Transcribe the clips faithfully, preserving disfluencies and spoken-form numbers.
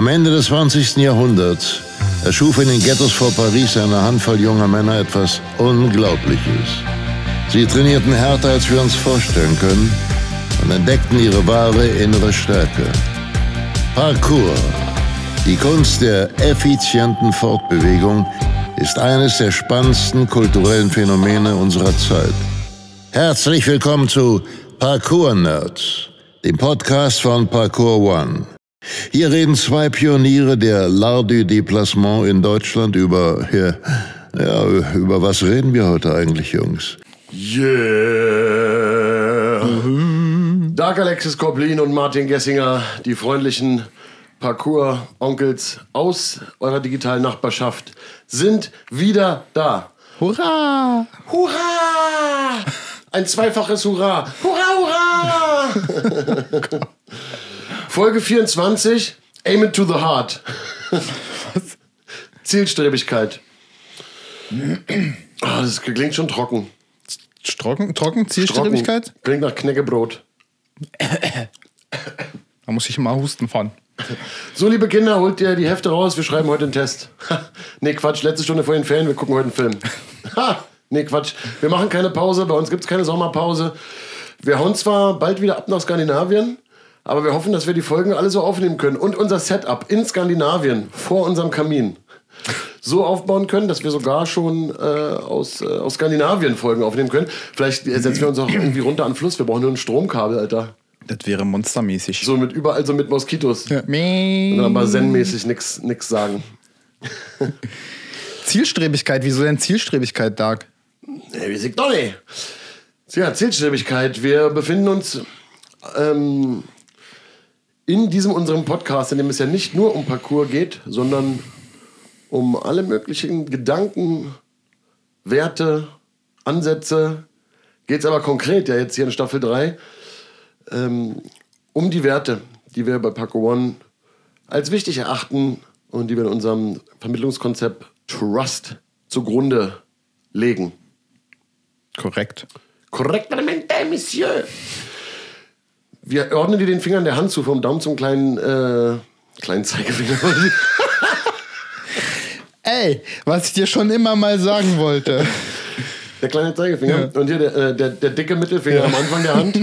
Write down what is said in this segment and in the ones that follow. Am Ende des zwanzigsten Jahrhunderts erschuf in den Ghettos vor Paris eine Handvoll junger Männer etwas Unglaubliches. Sie trainierten härter, als wir uns vorstellen können, und entdeckten ihre wahre innere Stärke. Parkour, die Kunst der effizienten Fortbewegung, ist eines der spannendsten kulturellen Phänomene unserer Zeit. Herzlich willkommen zu Parkour Nerds, dem Podcast von Parkour One. Hier reden zwei Pioniere der L'Art du Déplacement in Deutschland über, ja, ja, über was reden wir heute eigentlich, Jungs? Yeah! Mhm. Dag Alexis Koblin und Martin Gessinger, die freundlichen Parkour-Onkels aus eurer digitalen Nachbarschaft, sind wieder da. Hurra! Hurra! Ein zweifaches Hurra! Hurra, hurra! Folge vierundzwanzig, Aim it to the heart. Was? Zielstrebigkeit. Oh, das klingt schon trocken. Trocken? Trocken? Zielstrebigkeit? Trocken. Klingt nach Knäckebrot. Da muss ich immer husten fahren. So, liebe Kinder, holt ihr die Hefte raus, wir schreiben heute einen Test. Nee, Quatsch, letzte Stunde vor den Ferien, wir gucken heute einen Film. Ha! Nee, Quatsch. Wir machen keine Pause, bei uns gibt es keine Sommerpause. Wir hauen zwar bald wieder ab nach Skandinavien, aber wir hoffen, dass wir die Folgen alle so aufnehmen können und unser Setup in Skandinavien vor unserem Kamin so aufbauen können, dass wir sogar schon äh, aus, äh, aus Skandinavien Folgen aufnehmen können. Vielleicht setzen wir uns auch irgendwie runter an den Fluss, wir brauchen nur ein Stromkabel, Alter. Das wäre monstermäßig. So mit überall, so mit Moskitos. Ja. Und aber zen-mäßig nix, nix sagen. Zielstrebigkeit, wieso denn Zielstrebigkeit, Dag? Wie sieht doch nicht. Ja, Zielstrebigkeit. Wir befinden uns ähm, in diesem unserem Podcast, in dem es ja nicht nur um Parkour geht, sondern um alle möglichen Gedanken, Werte, Ansätze. Geht es aber konkret, ja, jetzt hier in Staffel drei, ähm, um die Werte, die wir bei Parkour One als wichtig erachten und die wir in unserem Vermittlungskonzept Trust zugrunde legen. Korrekt. Korrektamente, Monsieur. Wir ordnen dir den Finger in der Hand zu, vom Daumen zum kleinen, äh, kleinen Zeigefinger. Ey, was ich dir schon immer mal sagen wollte. Der kleine Zeigefinger. Ja. Und hier der, der, der dicke Mittelfinger, ja, am Anfang der Hand.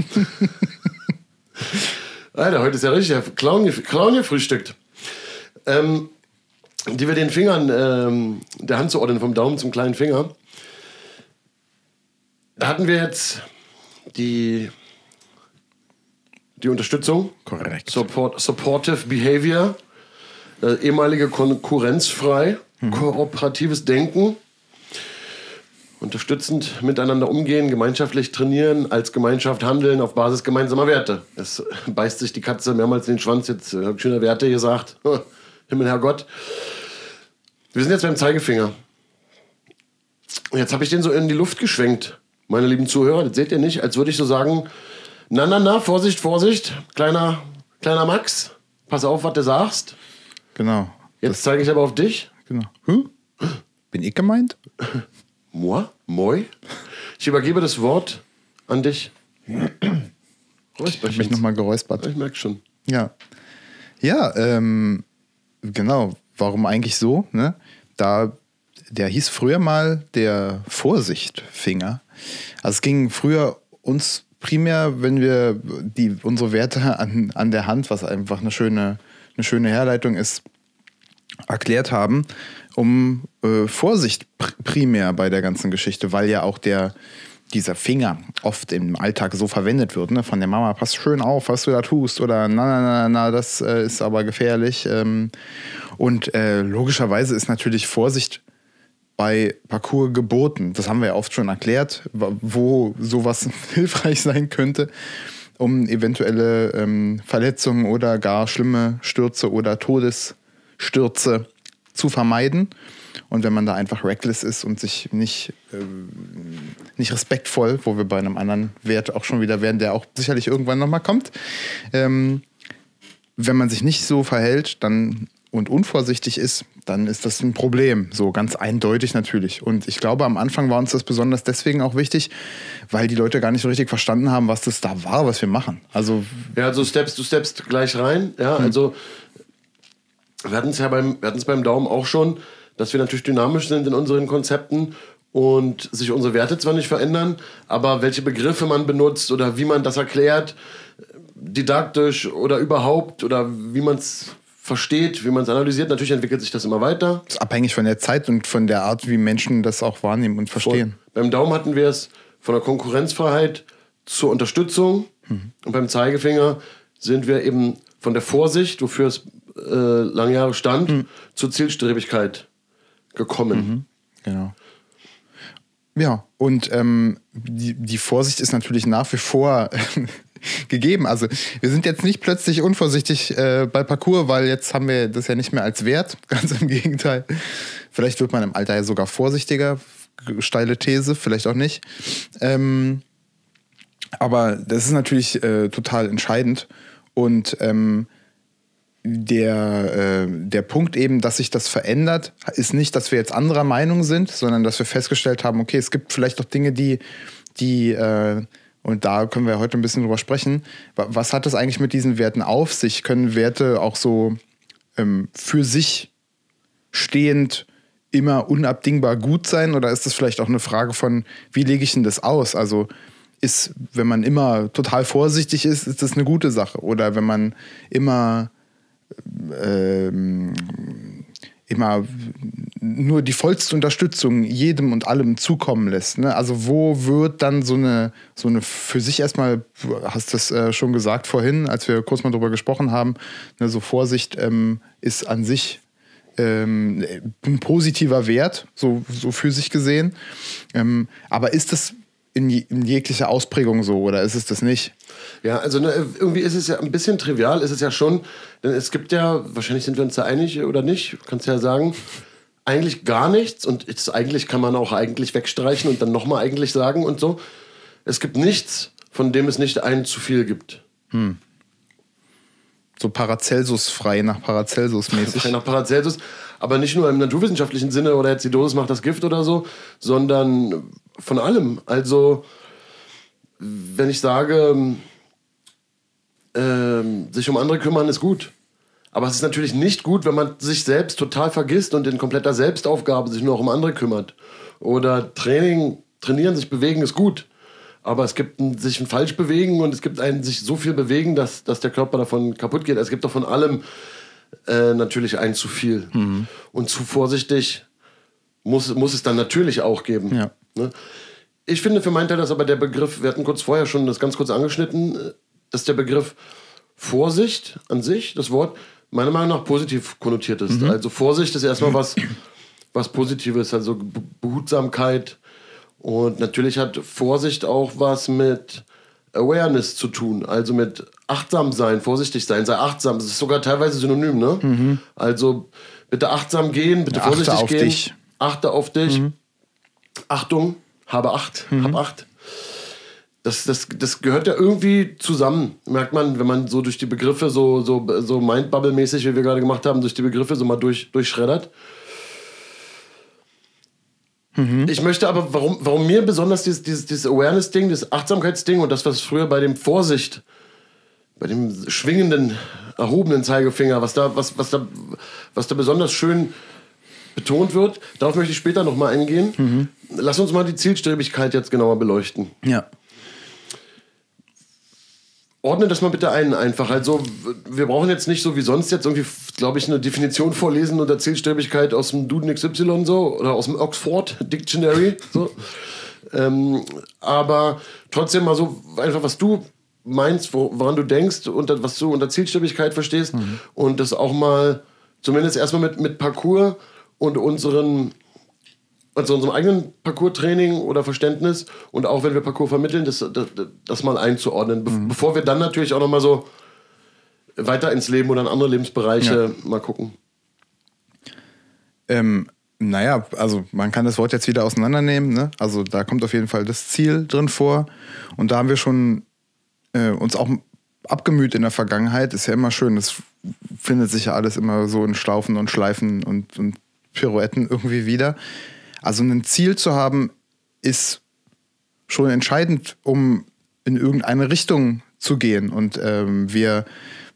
Alter, heute ist ja richtig Clown, Clown gefrühstückt. Ähm, die wir den Fingern ähm, der Hand zu ordnen, vom Daumen zum kleinen Finger. Da hatten wir jetzt die, die Unterstützung. Korrekt. Support, supportive Behavior, äh, ehemalige konkurrenzfrei, hm. kooperatives Denken, unterstützend miteinander umgehen, gemeinschaftlich trainieren, als Gemeinschaft handeln auf Basis gemeinsamer Werte. Es beißt sich die Katze mehrmals in den Schwanz, jetzt habe ich schöne Werte gesagt. Himmel, Herrgott. Wir sind jetzt beim Zeigefinger. Und jetzt habe ich den so in die Luft geschwenkt, meine lieben Zuhörer, das seht ihr nicht, als würde ich so sagen, na, na, na, Vorsicht, Vorsicht, kleiner, kleiner Max, pass auf, was du sagst. Genau. Jetzt zeige ich aber auf dich. Genau. Hm? Bin ich gemeint? Moi? Moi? Ich übergebe das Wort an dich. Ich habe mich nochmal geräuspert. Ich merke schon. Ja, ja, ähm, genau, warum eigentlich so, ne? Da... Der hieß früher mal der Vorsichtfinger. Also es ging früher uns primär, wenn wir die, unsere Werte an, an der Hand, was einfach eine schöne, eine schöne Herleitung ist, erklärt haben, um äh, Vorsicht pr- primär bei der ganzen Geschichte, weil ja auch der, dieser Finger oft im Alltag so verwendet wird, ne? Von der Mama, pass schön auf, was du da tust, oder na, na, na, na, das äh, ist aber gefährlich. Ähm, und äh, logischerweise ist natürlich Vorsicht bei Parkour geboten. Das haben wir ja oft schon erklärt, wo sowas hilfreich sein könnte, um eventuelle ähm, Verletzungen oder gar schlimme Stürze oder Todesstürze zu vermeiden. Und wenn man da einfach reckless ist und sich nicht, äh, nicht respektvoll, wo wir bei einem anderen Wert auch schon wieder wären, der auch sicherlich irgendwann nochmal kommt, ähm, wenn man sich nicht so verhält, dann und unvorsichtig ist, dann ist das ein Problem. So ganz eindeutig natürlich. Und ich glaube, am Anfang war uns das besonders deswegen auch wichtig, weil die Leute gar nicht so richtig verstanden haben, was das da war, was wir machen. Also ja, also steppst, du steppst gleich rein. Ja, hm. also wir hatten es ja beim, wir hatten es beim Daumen auch schon, dass wir natürlich dynamisch sind in unseren Konzepten und sich unsere Werte zwar nicht verändern, aber welche Begriffe man benutzt oder wie man das erklärt, didaktisch oder überhaupt oder wie man es versteht, wie man es analysiert. Natürlich entwickelt sich das immer weiter. Das ist abhängig von der Zeit und von der Art, wie Menschen das auch wahrnehmen und verstehen. Und beim Daumen hatten wir es von der Konkurrenzfreiheit zur Unterstützung. Mhm. Und beim Zeigefinger sind wir eben von der Vorsicht, wofür es äh, lange Jahre stand, mhm. zur Zielstrebigkeit gekommen. Mhm. Genau. Ja, und ähm, die, die Vorsicht ist natürlich nach wie vor gegeben. Also wir sind jetzt nicht plötzlich unvorsichtig äh, bei Parkour, weil jetzt haben wir das ja nicht mehr als Wert. Ganz im Gegenteil. Vielleicht wird man im Alter ja sogar vorsichtiger. Steile These, vielleicht auch nicht. Ähm, aber das ist natürlich äh, total entscheidend. Und ähm, der, äh, der Punkt eben, dass sich das verändert, ist nicht, dass wir jetzt anderer Meinung sind, sondern dass wir festgestellt haben, okay, es gibt vielleicht doch Dinge, die, die äh, und da können wir heute ein bisschen drüber sprechen, was hat das eigentlich mit diesen Werten auf sich? Können Werte auch so ähm, für sich stehend immer unabdingbar gut sein? Oder ist das vielleicht auch eine Frage von, wie lege ich denn das aus? Also ist, wenn man immer total vorsichtig ist, ist das eine gute Sache. Oder wenn man immer, ähm, immer nur die vollste Unterstützung jedem und allem zukommen lässt. Ne? Also wo wird dann so eine, so eine für sich erstmal, hast du das äh, schon gesagt vorhin, als wir kurz mal drüber gesprochen haben, ne, so Vorsicht ähm, ist an sich ähm, ein positiver Wert, so, so für sich gesehen. Ähm, aber ist das in jeglicher Ausprägung so, oder ist es das nicht? Ja, also ne, irgendwie ist es ja ein bisschen trivial, ist es ja schon, denn es gibt ja, wahrscheinlich sind wir uns da einig oder nicht, kannst du ja sagen, eigentlich gar nichts und jetzt eigentlich kann man auch eigentlich wegstreichen und dann nochmal eigentlich sagen und so. Es gibt nichts, von dem es nicht einen zu viel gibt. Hm. So Paracelsus frei nach Paracelsus mäßig. Frei nach Paracelsus, aber nicht nur im naturwissenschaftlichen Sinne oder jetzt die Dosis macht das Gift oder so, sondern von allem. Also wenn ich sage, ähm, sich um andere kümmern ist gut, aber es ist natürlich nicht gut, wenn man sich selbst total vergisst und in kompletter Selbstaufgabe sich nur noch um andere kümmert. Oder Training, trainieren, sich bewegen ist gut. Aber es gibt ein, sich ein falsch bewegen und es gibt einen sich so viel bewegen, dass, dass der Körper davon kaputt geht. Es gibt doch von allem äh, natürlich ein zu viel. Mhm. Und zu vorsichtig muss, muss es dann natürlich auch geben. Ja. Ne? Ich finde für meinen Teil, dass aber der Begriff, wir hatten kurz vorher schon das ganz kurz angeschnitten, dass der Begriff Vorsicht an sich, das Wort, meiner Meinung nach positiv konnotiert ist. Mhm. Also Vorsicht ist erstmal was, was Positives, also Be- Behutsamkeit. Und natürlich hat Vorsicht auch was mit Awareness zu tun, also mit achtsam sein, vorsichtig sein, sei achtsam. Das ist sogar teilweise synonym, ne? Mhm. Also bitte achtsam gehen, bitte ja, vorsichtig achte auf gehen, dich. achte auf dich, mhm. Achtung, habe Acht, mhm. hab Acht. Das, das, das gehört ja irgendwie zusammen, merkt man, wenn man so durch die Begriffe, so, so, so Mindbubble-mäßig, wie wir gerade gemacht haben, durch die Begriffe so mal durch, durchschreddert. Ich möchte aber, warum, warum mir besonders dieses, dieses, dieses Awareness-Ding, das Achtsamkeitsding und das, was früher bei dem Vorsicht, bei dem schwingenden, erhobenen Zeigefinger, was da, was, was da, was da besonders schön betont wird, darauf möchte ich später nochmal eingehen. Mhm. Lass uns mal die Zielstrebigkeit jetzt genauer beleuchten. Ja. Ordne das mal bitte ein einfach. Also wir brauchen jetzt nicht so wie sonst jetzt irgendwie, glaube ich, eine Definition vorlesen unter Zielstrebigkeit aus dem Duden X Y so oder aus dem Oxford Dictionary. So. ähm, aber trotzdem mal so einfach, was du meinst, woran du denkst und was du unter Zielstrebigkeit verstehst mhm. und das auch mal zumindest erstmal mit, mit Parcours und unseren also unserem eigenen Parcours-Training oder Verständnis und auch wenn wir Parcours vermitteln, das, das, das mal einzuordnen, be- mhm. bevor wir dann natürlich auch nochmal so weiter ins Leben oder in andere Lebensbereiche ja. mal gucken. Ähm, naja, also man kann das Wort jetzt wieder auseinandernehmen, ne? Also da kommt auf jeden Fall das Ziel drin vor und da haben wir schon äh, uns auch abgemüht in der Vergangenheit, ist ja immer schön, das findet sich ja alles immer so in Schlaufen und Schleifen und, und Pirouetten irgendwie wieder. Also ein Ziel zu haben, ist schon entscheidend, um in irgendeine Richtung zu gehen. Und ähm, wir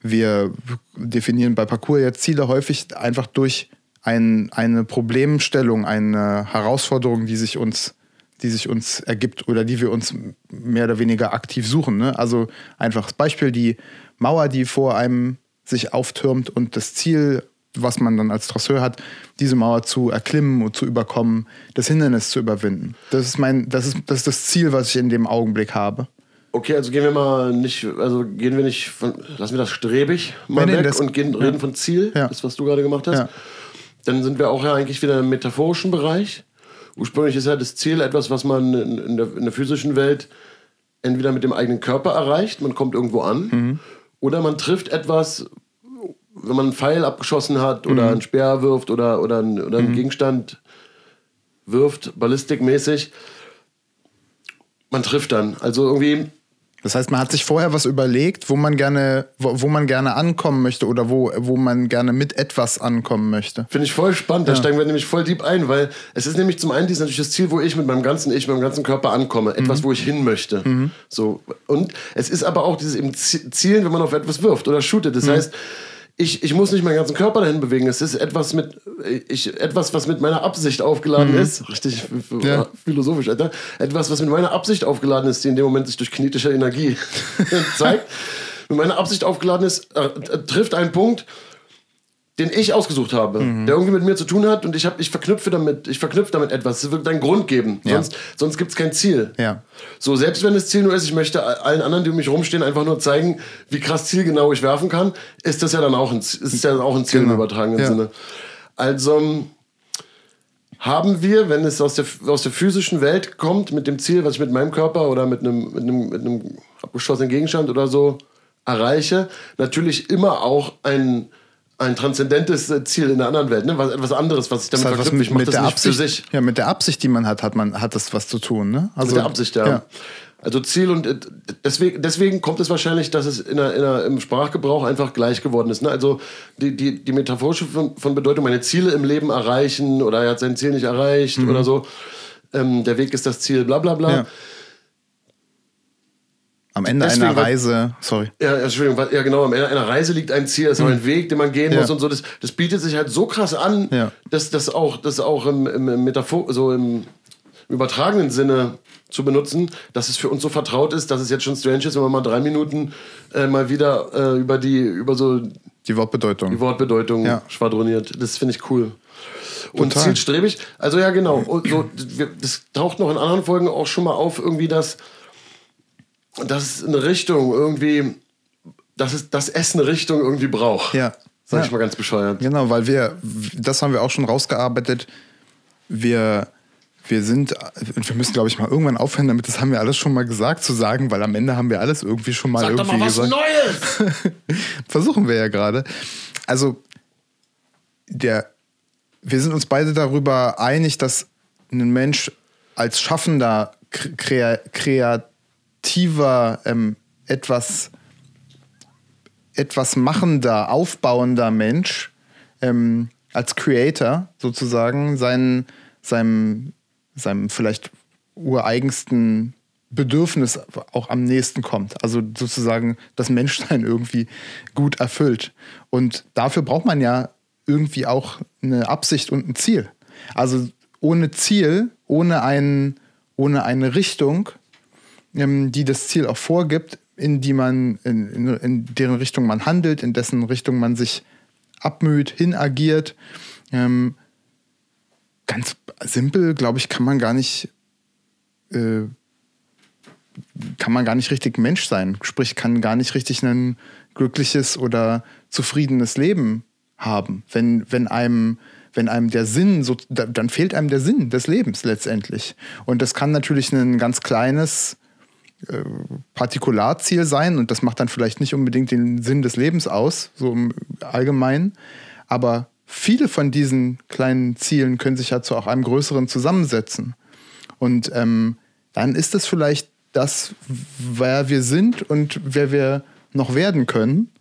Wir definieren bei Parkour ja Ziele häufig einfach durch ein, eine Problemstellung, eine Herausforderung, die sich uns, die sich uns ergibt oder die wir uns mehr oder weniger aktiv suchen. Ne? Also einfaches Beispiel, die Mauer, die vor einem sich auftürmt und das Ziel, was man dann als Traceur hat, diese Mauer zu erklimmen und zu überkommen, das Hindernis zu überwinden. Das ist mein, das ist, das ist das Ziel, was ich in dem Augenblick habe. Okay, also gehen wir mal nicht, also gehen wir nicht von, lassen wir das strebig mal nee, weg nee, das, und gehen, reden ja. von Ziel, ja. das, was du gerade gemacht hast. Ja. Dann sind wir auch ja eigentlich wieder im metaphorischen Bereich. Ursprünglich ist ja das Ziel etwas, was man in, in, der, in der physischen Welt entweder mit dem eigenen Körper erreicht, man kommt irgendwo an, mhm. oder man trifft etwas, wenn man einen Pfeil abgeschossen hat oder mhm. einen Speer wirft oder, oder, einen, oder einen mhm. Gegenstand wirft, ballistikmäßig. Man trifft dann. Also irgendwie. Das heißt, man hat sich vorher was überlegt, wo man gerne, wo, wo man gerne ankommen möchte oder wo, wo man gerne mit etwas ankommen möchte. Finde ich voll spannend. Ja. Da steigen wir nämlich voll deep ein, weil es ist nämlich zum einen dieses natürlich das Ziel, wo ich mit meinem ganzen Ich, mit meinem ganzen Körper ankomme. Etwas, mhm. wo ich hin möchte. Mhm. So. Und es ist aber auch dieses eben Zielen, wenn man auf etwas wirft oder shootet. Das mhm. heißt, Ich, ich muss nicht meinen ganzen Körper dahin bewegen. Es ist etwas, mit, ich, etwas was mit meiner Absicht aufgeladen mhm. ist. Richtig ja. philosophisch, Alter. Etwas, was mit meiner Absicht aufgeladen ist, die in dem Moment sich durch kinetische Energie zeigt. Mit meiner Absicht aufgeladen ist, äh, äh, trifft einen Punkt, den ich ausgesucht habe, mhm. der irgendwie mit mir zu tun hat und ich, hab, ich, verknüpfe, damit, ich verknüpfe damit etwas. Es wird einen Grund geben. Ja. Sonst, sonst gibt es kein Ziel. Ja. So, selbst wenn das Ziel nur ist, ich möchte allen anderen, die um mich rumstehen, einfach nur zeigen, wie krass zielgenau ich werfen kann, ist das ja dann auch ein, ist das ja dann auch ein Ziel genau. im übertragenen ja. Sinne. Also haben wir, wenn es aus der, aus der physischen Welt kommt, mit dem Ziel, was ich mit meinem Körper oder mit einem, mit einem, mit einem abgeschossenen Gegenstand oder so erreiche, natürlich immer auch ein ein transzendentes Ziel in der anderen Welt, ne? Was, etwas anderes, was ich damit das heißt, verknüpfe. Ich mache das nicht Absicht, für sich. Ja, mit der Absicht, die man hat, hat man hat das was zu tun, ne? Also, mit der Absicht, ja. ja. Also Ziel und deswegen, deswegen kommt es wahrscheinlich, dass es in der, in der, im Sprachgebrauch einfach gleich geworden ist, ne? Also die, die, die metaphorische von, von Bedeutung, meine Ziele im Leben erreichen oder er hat sein Ziel nicht erreicht mhm. oder so. Ähm, der Weg ist das Ziel, bla bla bla. Ja. Am Ende Deswegen, einer Reise, sorry. Ja, Entschuldigung, ja genau, am Ende einer Reise liegt ein Ziel, es ist auch ein Weg, den man gehen ja. muss und so. Das, das bietet sich halt so krass an, ja. dass das auch, das auch im, im, Metaphor, so im, im übertragenen Sinne zu benutzen, dass es für uns so vertraut ist, dass es jetzt schon strange ist, wenn man mal drei Minuten äh, mal wieder äh, über die, über so... Die Wortbedeutung. Die Wortbedeutung ja. schwadroniert. Das finde ich cool. Und Total. zielstrebig, also ja genau. Und so, das taucht noch in anderen Folgen auch schon mal auf, irgendwie das... dass es eine Richtung irgendwie, dass es, dass es eine Richtung irgendwie braucht. Ja. Sag ja. ich mal ganz bescheuert. Genau, weil wir, das haben wir auch schon rausgearbeitet, wir, wir sind, wir müssen glaube ich mal irgendwann aufhören, damit das haben wir alles schon mal gesagt zu sagen, weil am Ende haben wir alles irgendwie schon mal Sag irgendwie gesagt. Sag doch mal was gesagt. Neues! Versuchen wir ja gerade. Also, der, wir sind uns beide darüber einig, dass ein Mensch als Schaffender kreativ krea, aktiver, ähm, etwas, etwas machender, aufbauender Mensch ähm, als Creator sozusagen seinen, seinem, seinem vielleicht ureigensten Bedürfnis auch am nächsten kommt. Also sozusagen das Menschsein irgendwie gut erfüllt. Und dafür braucht man ja irgendwie auch eine Absicht und ein Ziel. Also ohne Ziel, ohne, ein, ohne eine Richtung, die das Ziel auch vorgibt, in die man, in, in, in deren Richtung man handelt, in dessen Richtung man sich abmüht, hinagiert. Ähm, ganz simpel, glaube ich, kann man gar nicht, äh, kann man gar nicht richtig Mensch sein. Sprich, kann gar nicht richtig ein glückliches oder zufriedenes Leben haben. Wenn, wenn einem Wenn einem der Sinn, so, dann fehlt einem der Sinn des Lebens letztendlich. Und das kann natürlich ein ganz kleines äh, Partikularziel sein und das macht dann vielleicht nicht unbedingt den Sinn des Lebens aus, so im Allgemeinen. Aber viele von diesen kleinen Zielen können sich ja zu auch einem größeren zusammensetzen. Und ähm, dann ist es vielleicht das, wer wir sind und wer wir noch werden können.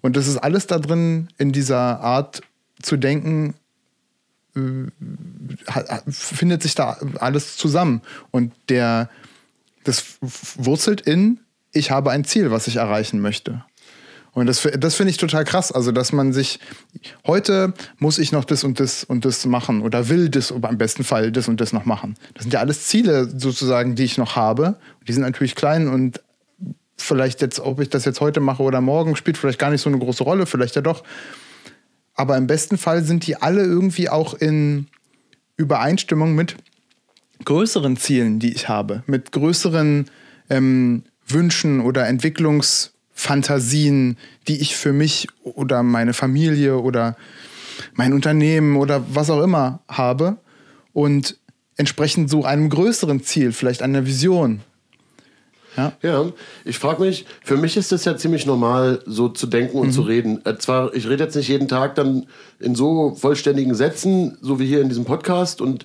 Und das ist alles da drin, in dieser Art zu denken, findet sich da alles zusammen. Und der, das wurzelt in, ich habe ein Ziel, was ich erreichen möchte. Und das, das finde ich total krass. Also, dass man sich, heute muss ich noch das und das und das machen oder will das im besten Fall das und das noch machen. Das sind ja alles Ziele sozusagen, die ich noch habe. Die sind natürlich klein und vielleicht jetzt, ob ich das jetzt heute mache oder morgen, spielt vielleicht gar nicht so eine große Rolle, vielleicht ja doch. Aber im besten Fall sind die alle irgendwie auch in Übereinstimmung mit größeren Zielen, die ich habe, mit größeren ähm, Wünschen oder Entwicklungs- Fantasien, die ich für mich oder meine Familie oder mein Unternehmen oder was auch immer habe und entsprechend so einem größeren Ziel, vielleicht einer Vision. Ja, ja, ich frage mich, für mich ist das ja ziemlich normal, so zu denken und mhm. zu reden. Äh, zwar, ich rede jetzt nicht jeden Tag dann in so vollständigen Sätzen, so wie hier in diesem Podcast und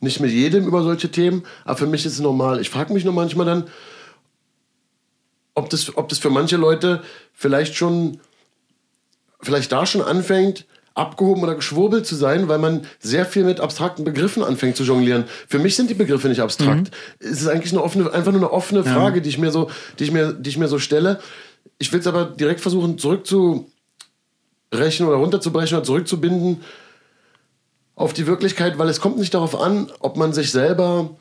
nicht mit jedem über solche Themen, aber für mich ist es normal. Ich frage mich nur manchmal dann, Ob das, ob das für manche Leute vielleicht schon, vielleicht da schon anfängt, abgehoben oder geschwurbelt zu sein, weil man sehr viel mit abstrakten Begriffen anfängt zu jonglieren. Für mich sind die Begriffe nicht abstrakt. Mhm. Es ist eigentlich eine offene, einfach nur eine offene ja. Frage, die ich mir so, die ich mir, die ich mir so stelle. Ich will es aber direkt versuchen, zurückzurechnen oder runterzubrechen oder zurückzubinden auf die Wirklichkeit, weil es kommt nicht darauf an, ob man sich selber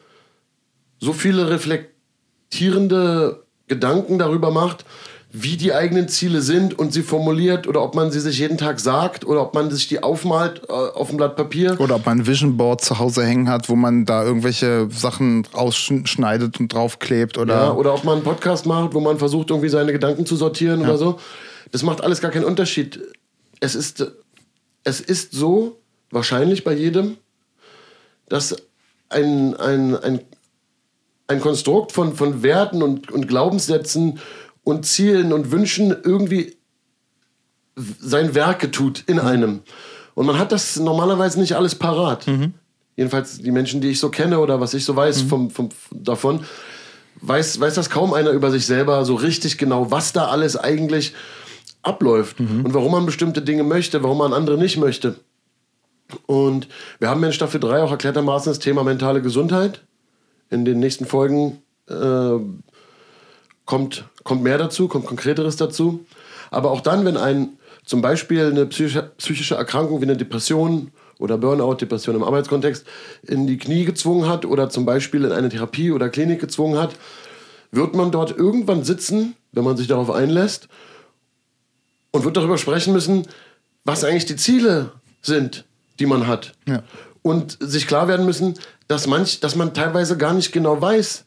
so viele reflektierende Gedanken darüber macht, wie die eigenen Ziele sind und sie formuliert oder ob man sie sich jeden Tag sagt oder ob man sich die aufmalt äh, auf dem Blatt Papier. Oder ob man ein Vision Board zu Hause hängen hat, wo man da irgendwelche Sachen ausschneidet und draufklebt. Oder ja, oder ob man einen Podcast macht, wo man versucht, irgendwie seine Gedanken zu sortieren ja. oder so. Das macht alles gar keinen Unterschied. Es ist, es ist so, wahrscheinlich bei jedem, dass ein... ein, ein ein Konstrukt von, von Werten und, und Glaubenssätzen und Zielen und Wünschen irgendwie sein Werke tut in einem. Und man hat das normalerweise nicht alles parat. Mhm. Jedenfalls die Menschen, die ich so kenne oder was ich so weiß mhm. vom, vom, davon, weiß, weiß das kaum einer über sich selber so richtig genau, was da alles eigentlich abläuft mhm. und warum man bestimmte Dinge möchte, warum man andere nicht möchte. Und wir haben in Staffel drei auch erklärtermaßen das Thema mentale Gesundheit. In den nächsten Folgen äh, kommt, kommt mehr dazu, kommt Konkreteres dazu. Aber auch dann, wenn ein zum Beispiel eine psychische, psychische Erkrankung wie eine Depression oder Burnout, Depression im Arbeitskontext, in die Knie gezwungen hat oder zum Beispiel in eine Therapie oder Klinik gezwungen hat, wird man dort irgendwann sitzen, wenn man sich darauf einlässt, und wird darüber sprechen müssen, was eigentlich die Ziele sind, die man hat. Ja. Und sich klar werden müssen, dass, manch, dass man teilweise gar nicht genau weiß,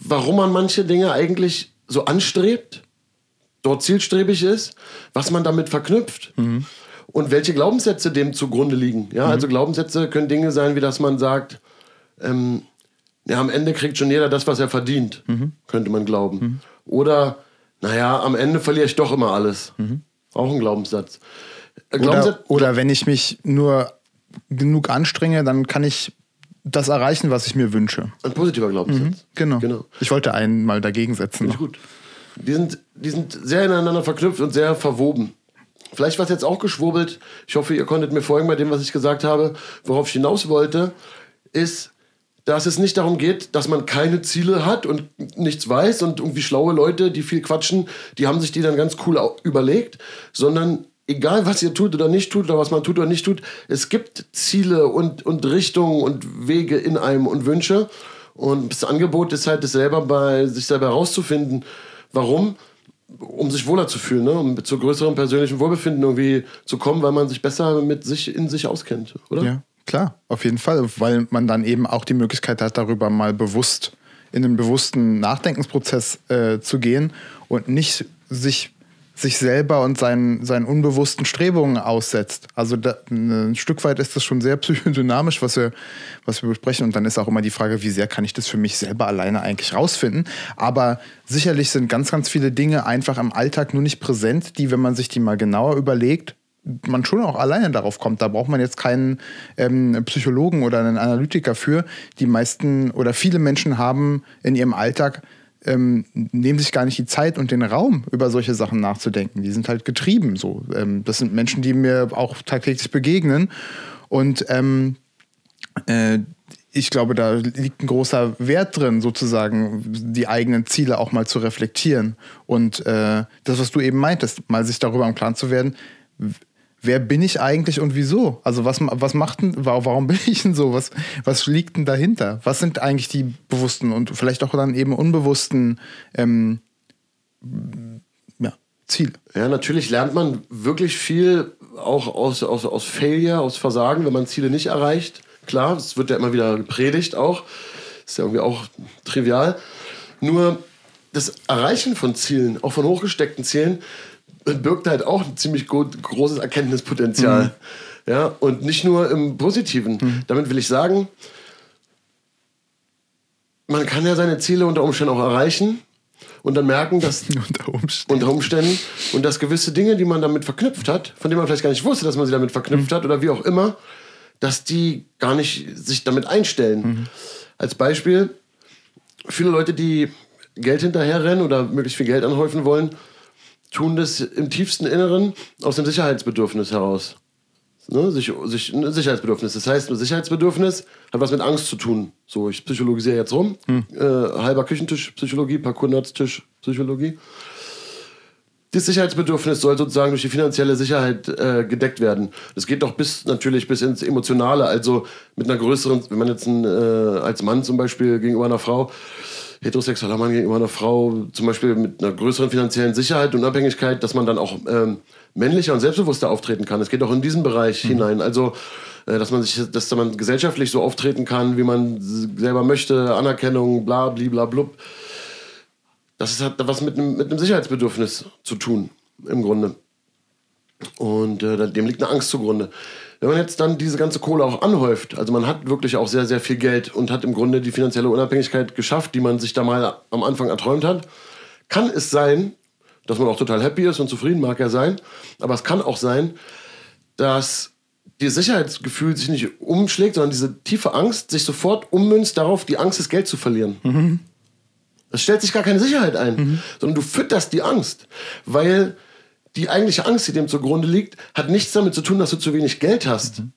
warum man manche Dinge eigentlich so anstrebt, dort zielstrebig ist, was man damit verknüpft mhm. und welche Glaubenssätze dem zugrunde liegen. Ja, mhm. also Glaubenssätze können Dinge sein, wie dass man sagt, ähm, ja, am Ende kriegt schon jeder das, was er verdient, mhm. könnte man glauben. Mhm. Oder, naja, am Ende verliere ich doch immer alles. Mhm. Auch ein Glaubenssatz. Glaubenssatz oder, oder wenn ich mich nur genug anstrenge, dann kann ich das erreichen, was ich mir wünsche. Ein positiver Glaubenssatz. Mhm, genau. genau. Ich wollte einen mal dagegen setzen. Gut. Die sind, die sind sehr ineinander verknüpft und sehr verwoben. Vielleicht war es jetzt auch geschwurbelt. Ich hoffe, ihr konntet mir folgen bei dem, was ich gesagt habe. Worauf ich hinaus wollte, ist, dass es nicht darum geht, dass man keine Ziele hat und nichts weiß und irgendwie schlaue Leute, die viel quatschen, die haben sich die dann ganz cool überlegt, sondern egal, was ihr tut oder nicht tut oder was man tut oder nicht tut, es gibt Ziele und, und Richtungen und Wege in einem und Wünsche. Und das Angebot ist halt, das selber bei sich selber herauszufinden. Warum? Um sich wohler zu fühlen, ne? Um zu größerem persönlichen Wohlbefinden irgendwie zu kommen, weil man sich besser mit sich in sich auskennt, oder? Ja, klar, auf jeden Fall, weil man dann eben auch die Möglichkeit hat, darüber mal bewusst in einen bewussten Nachdenkensprozess äh, zu gehen und nicht sich sich selber und seinen, seinen unbewussten Strebungen aussetzt. Also da, ein Stück weit ist das schon sehr psychodynamisch, was wir, was wir besprechen. Und dann ist auch immer die Frage, wie sehr kann ich das für mich selber alleine eigentlich rausfinden? Aber sicherlich sind ganz, ganz viele Dinge einfach im Alltag nur nicht präsent, die, wenn man sich die mal genauer überlegt, man schon auch alleine darauf kommt. Da braucht man jetzt keinen ähm, Psychologen oder einen Analytiker für. Die meisten oder viele Menschen haben in ihrem Alltag Ähm, nehmen sich gar nicht die Zeit und den Raum, über solche Sachen nachzudenken. Die sind halt getrieben. So. Ähm, das sind Menschen, die mir auch tagtäglich begegnen. Und ähm, äh, ich glaube, da liegt ein großer Wert drin, sozusagen die eigenen Ziele auch mal zu reflektieren. Und äh, das, was du eben meintest, mal sich darüber im Klaren zu werden, wer bin ich eigentlich und wieso? Also was, was macht denn, warum bin ich denn so? Was, was liegt denn dahinter? Was sind eigentlich die bewussten und vielleicht auch dann eben unbewussten ähm, ja, Ziele? Ja, natürlich lernt man wirklich viel auch aus, aus, aus Failure, aus Versagen, wenn man Ziele nicht erreicht. Klar, das wird ja immer wieder gepredigt auch. Ist ja irgendwie auch trivial. Nur das Erreichen von Zielen, auch von hochgesteckten Zielen, birgt halt auch ein ziemlich gut, großes Erkenntnispotenzial. Mhm. Ja, und nicht nur im Positiven. Mhm. Damit will ich sagen, man kann ja seine Ziele unter Umständen auch erreichen und dann merken, dass unter Umständen. unter Umständen und dass gewisse Dinge, die man damit verknüpft hat, von denen man vielleicht gar nicht wusste, dass man sie damit verknüpft mhm. hat oder wie auch immer, dass die gar nicht sich damit einstellen. Mhm. Als Beispiel, viele Leute, die Geld hinterherrennen oder möglichst viel Geld anhäufen wollen, tun das im tiefsten Inneren aus dem Sicherheitsbedürfnis heraus. Ne? Sich, sich, ein Sicherheitsbedürfnis. Das heißt, ein Sicherheitsbedürfnis hat was mit Angst zu tun. So, ich psychologisiere jetzt rum. Hm. Äh, halber Küchentisch-Psychologie, Parkour-Nerds-Tisch-Psychologie. Das Sicherheitsbedürfnis soll sozusagen durch die finanzielle Sicherheit äh, gedeckt werden. Das geht doch bis natürlich bis ins Emotionale. Also mit einer größeren, wenn man jetzt ein, äh, als Mann zum Beispiel gegenüber einer Frau, heterosexueller Mann gegenüber einer Frau, zum Beispiel mit einer größeren finanziellen Sicherheit und Unabhängigkeit, dass man dann auch ähm, männlicher und selbstbewusster auftreten kann. Es geht auch in diesen Bereich mhm. hinein. Also, äh, dass man sich, dass man gesellschaftlich so auftreten kann, wie man selber möchte, Anerkennung, bla, bla, bla. Das hat was mit einem, mit einem Sicherheitsbedürfnis zu tun, im Grunde. Und äh, dem liegt eine Angst zugrunde. Wenn man jetzt dann diese ganze Kohle auch anhäuft, also man hat wirklich auch sehr, sehr viel Geld und hat im Grunde die finanzielle Unabhängigkeit geschafft, die man sich da mal am Anfang erträumt hat, kann es sein, dass man auch total happy ist und zufrieden, mag ja sein, aber es kann auch sein, dass das Sicherheitsgefühl sich nicht umschlägt, sondern diese tiefe Angst sich sofort ummünzt darauf, die Angst, das Geld zu verlieren. Mhm. Es stellt sich gar keine Sicherheit ein, mhm. sondern du fütterst die Angst, weil die eigentliche Angst, die dem zugrunde liegt, hat nichts damit zu tun, dass du zu wenig Geld hast. Mhm.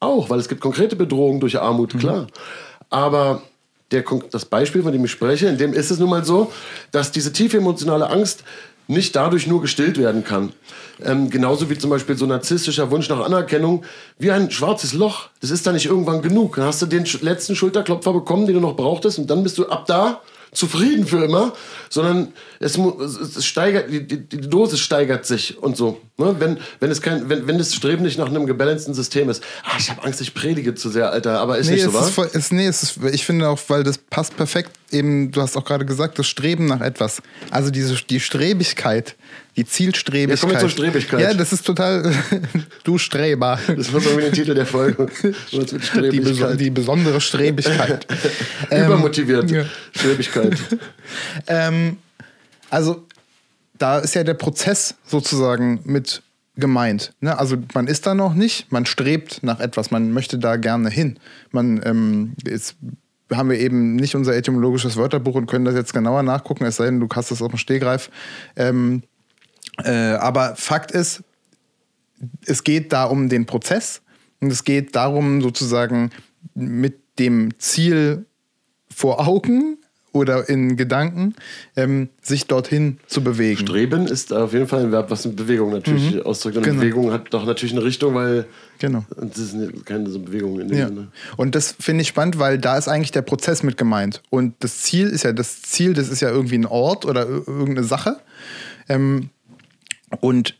Auch, weil es gibt konkrete Bedrohungen durch Armut, mhm. klar. Aber der, das Beispiel, von dem ich spreche, in dem ist es nun mal so, dass diese tiefe emotionale Angst nicht dadurch nur gestillt werden kann. Ähm, genauso wie zum Beispiel so narzisstischer Wunsch nach Anerkennung, wie ein schwarzes Loch. Das ist da nicht irgendwann genug. Dann hast du den letzten Schulterklopfer bekommen, den du noch brauchtest, und dann bist du ab da zufrieden für immer, sondern es, es steigert, die, die, die Dosis steigert sich und so. Ne? Wenn, wenn, es kein, wenn, wenn das Streben nicht nach einem gebalanceden System ist. Ah, ich habe Angst, ich predige zu sehr, Alter, aber ist nee, nicht so, wahr? Voll, ist, nee, es ist, ich finde auch, weil das passt perfekt, eben, du hast auch gerade gesagt, das Streben nach etwas. Also diese, die Strebigkeit, die Zielstrebigkeit. Ja, komm zur Strebigkeit. Ja, das ist total, du Streber. Das wird irgendwie der Titel der Folge. Die, beso- die besondere Strebigkeit. Übermotiviert. Ja. Strebigkeit. ähm, also, da ist ja der Prozess sozusagen mit gemeint. Ne? Also man ist da noch nicht, man strebt nach etwas, man möchte da gerne hin. Man ähm, ist... haben wir eben nicht unser etymologisches Wörterbuch und können das jetzt genauer nachgucken, es sei denn, du hast das auf dem Stehgreif. Ähm, äh, aber Fakt ist, es geht da um den Prozess und es geht darum, sozusagen mit dem Ziel vor Augen oder in Gedanken, ähm, sich dorthin zu bewegen. Streben ist auf jeden Fall ein Verb, was eine Bewegung natürlich mhm. ausdrückt. Und genau. Bewegung hat doch natürlich eine Richtung, weil genau. es ist keine so Bewegung in dem ja. Sinne. Und das finde ich spannend, weil da ist eigentlich der Prozess mit gemeint. Und das Ziel ist ja, das Ziel, das ist ja irgendwie ein Ort oder irgendeine Sache. Ähm, und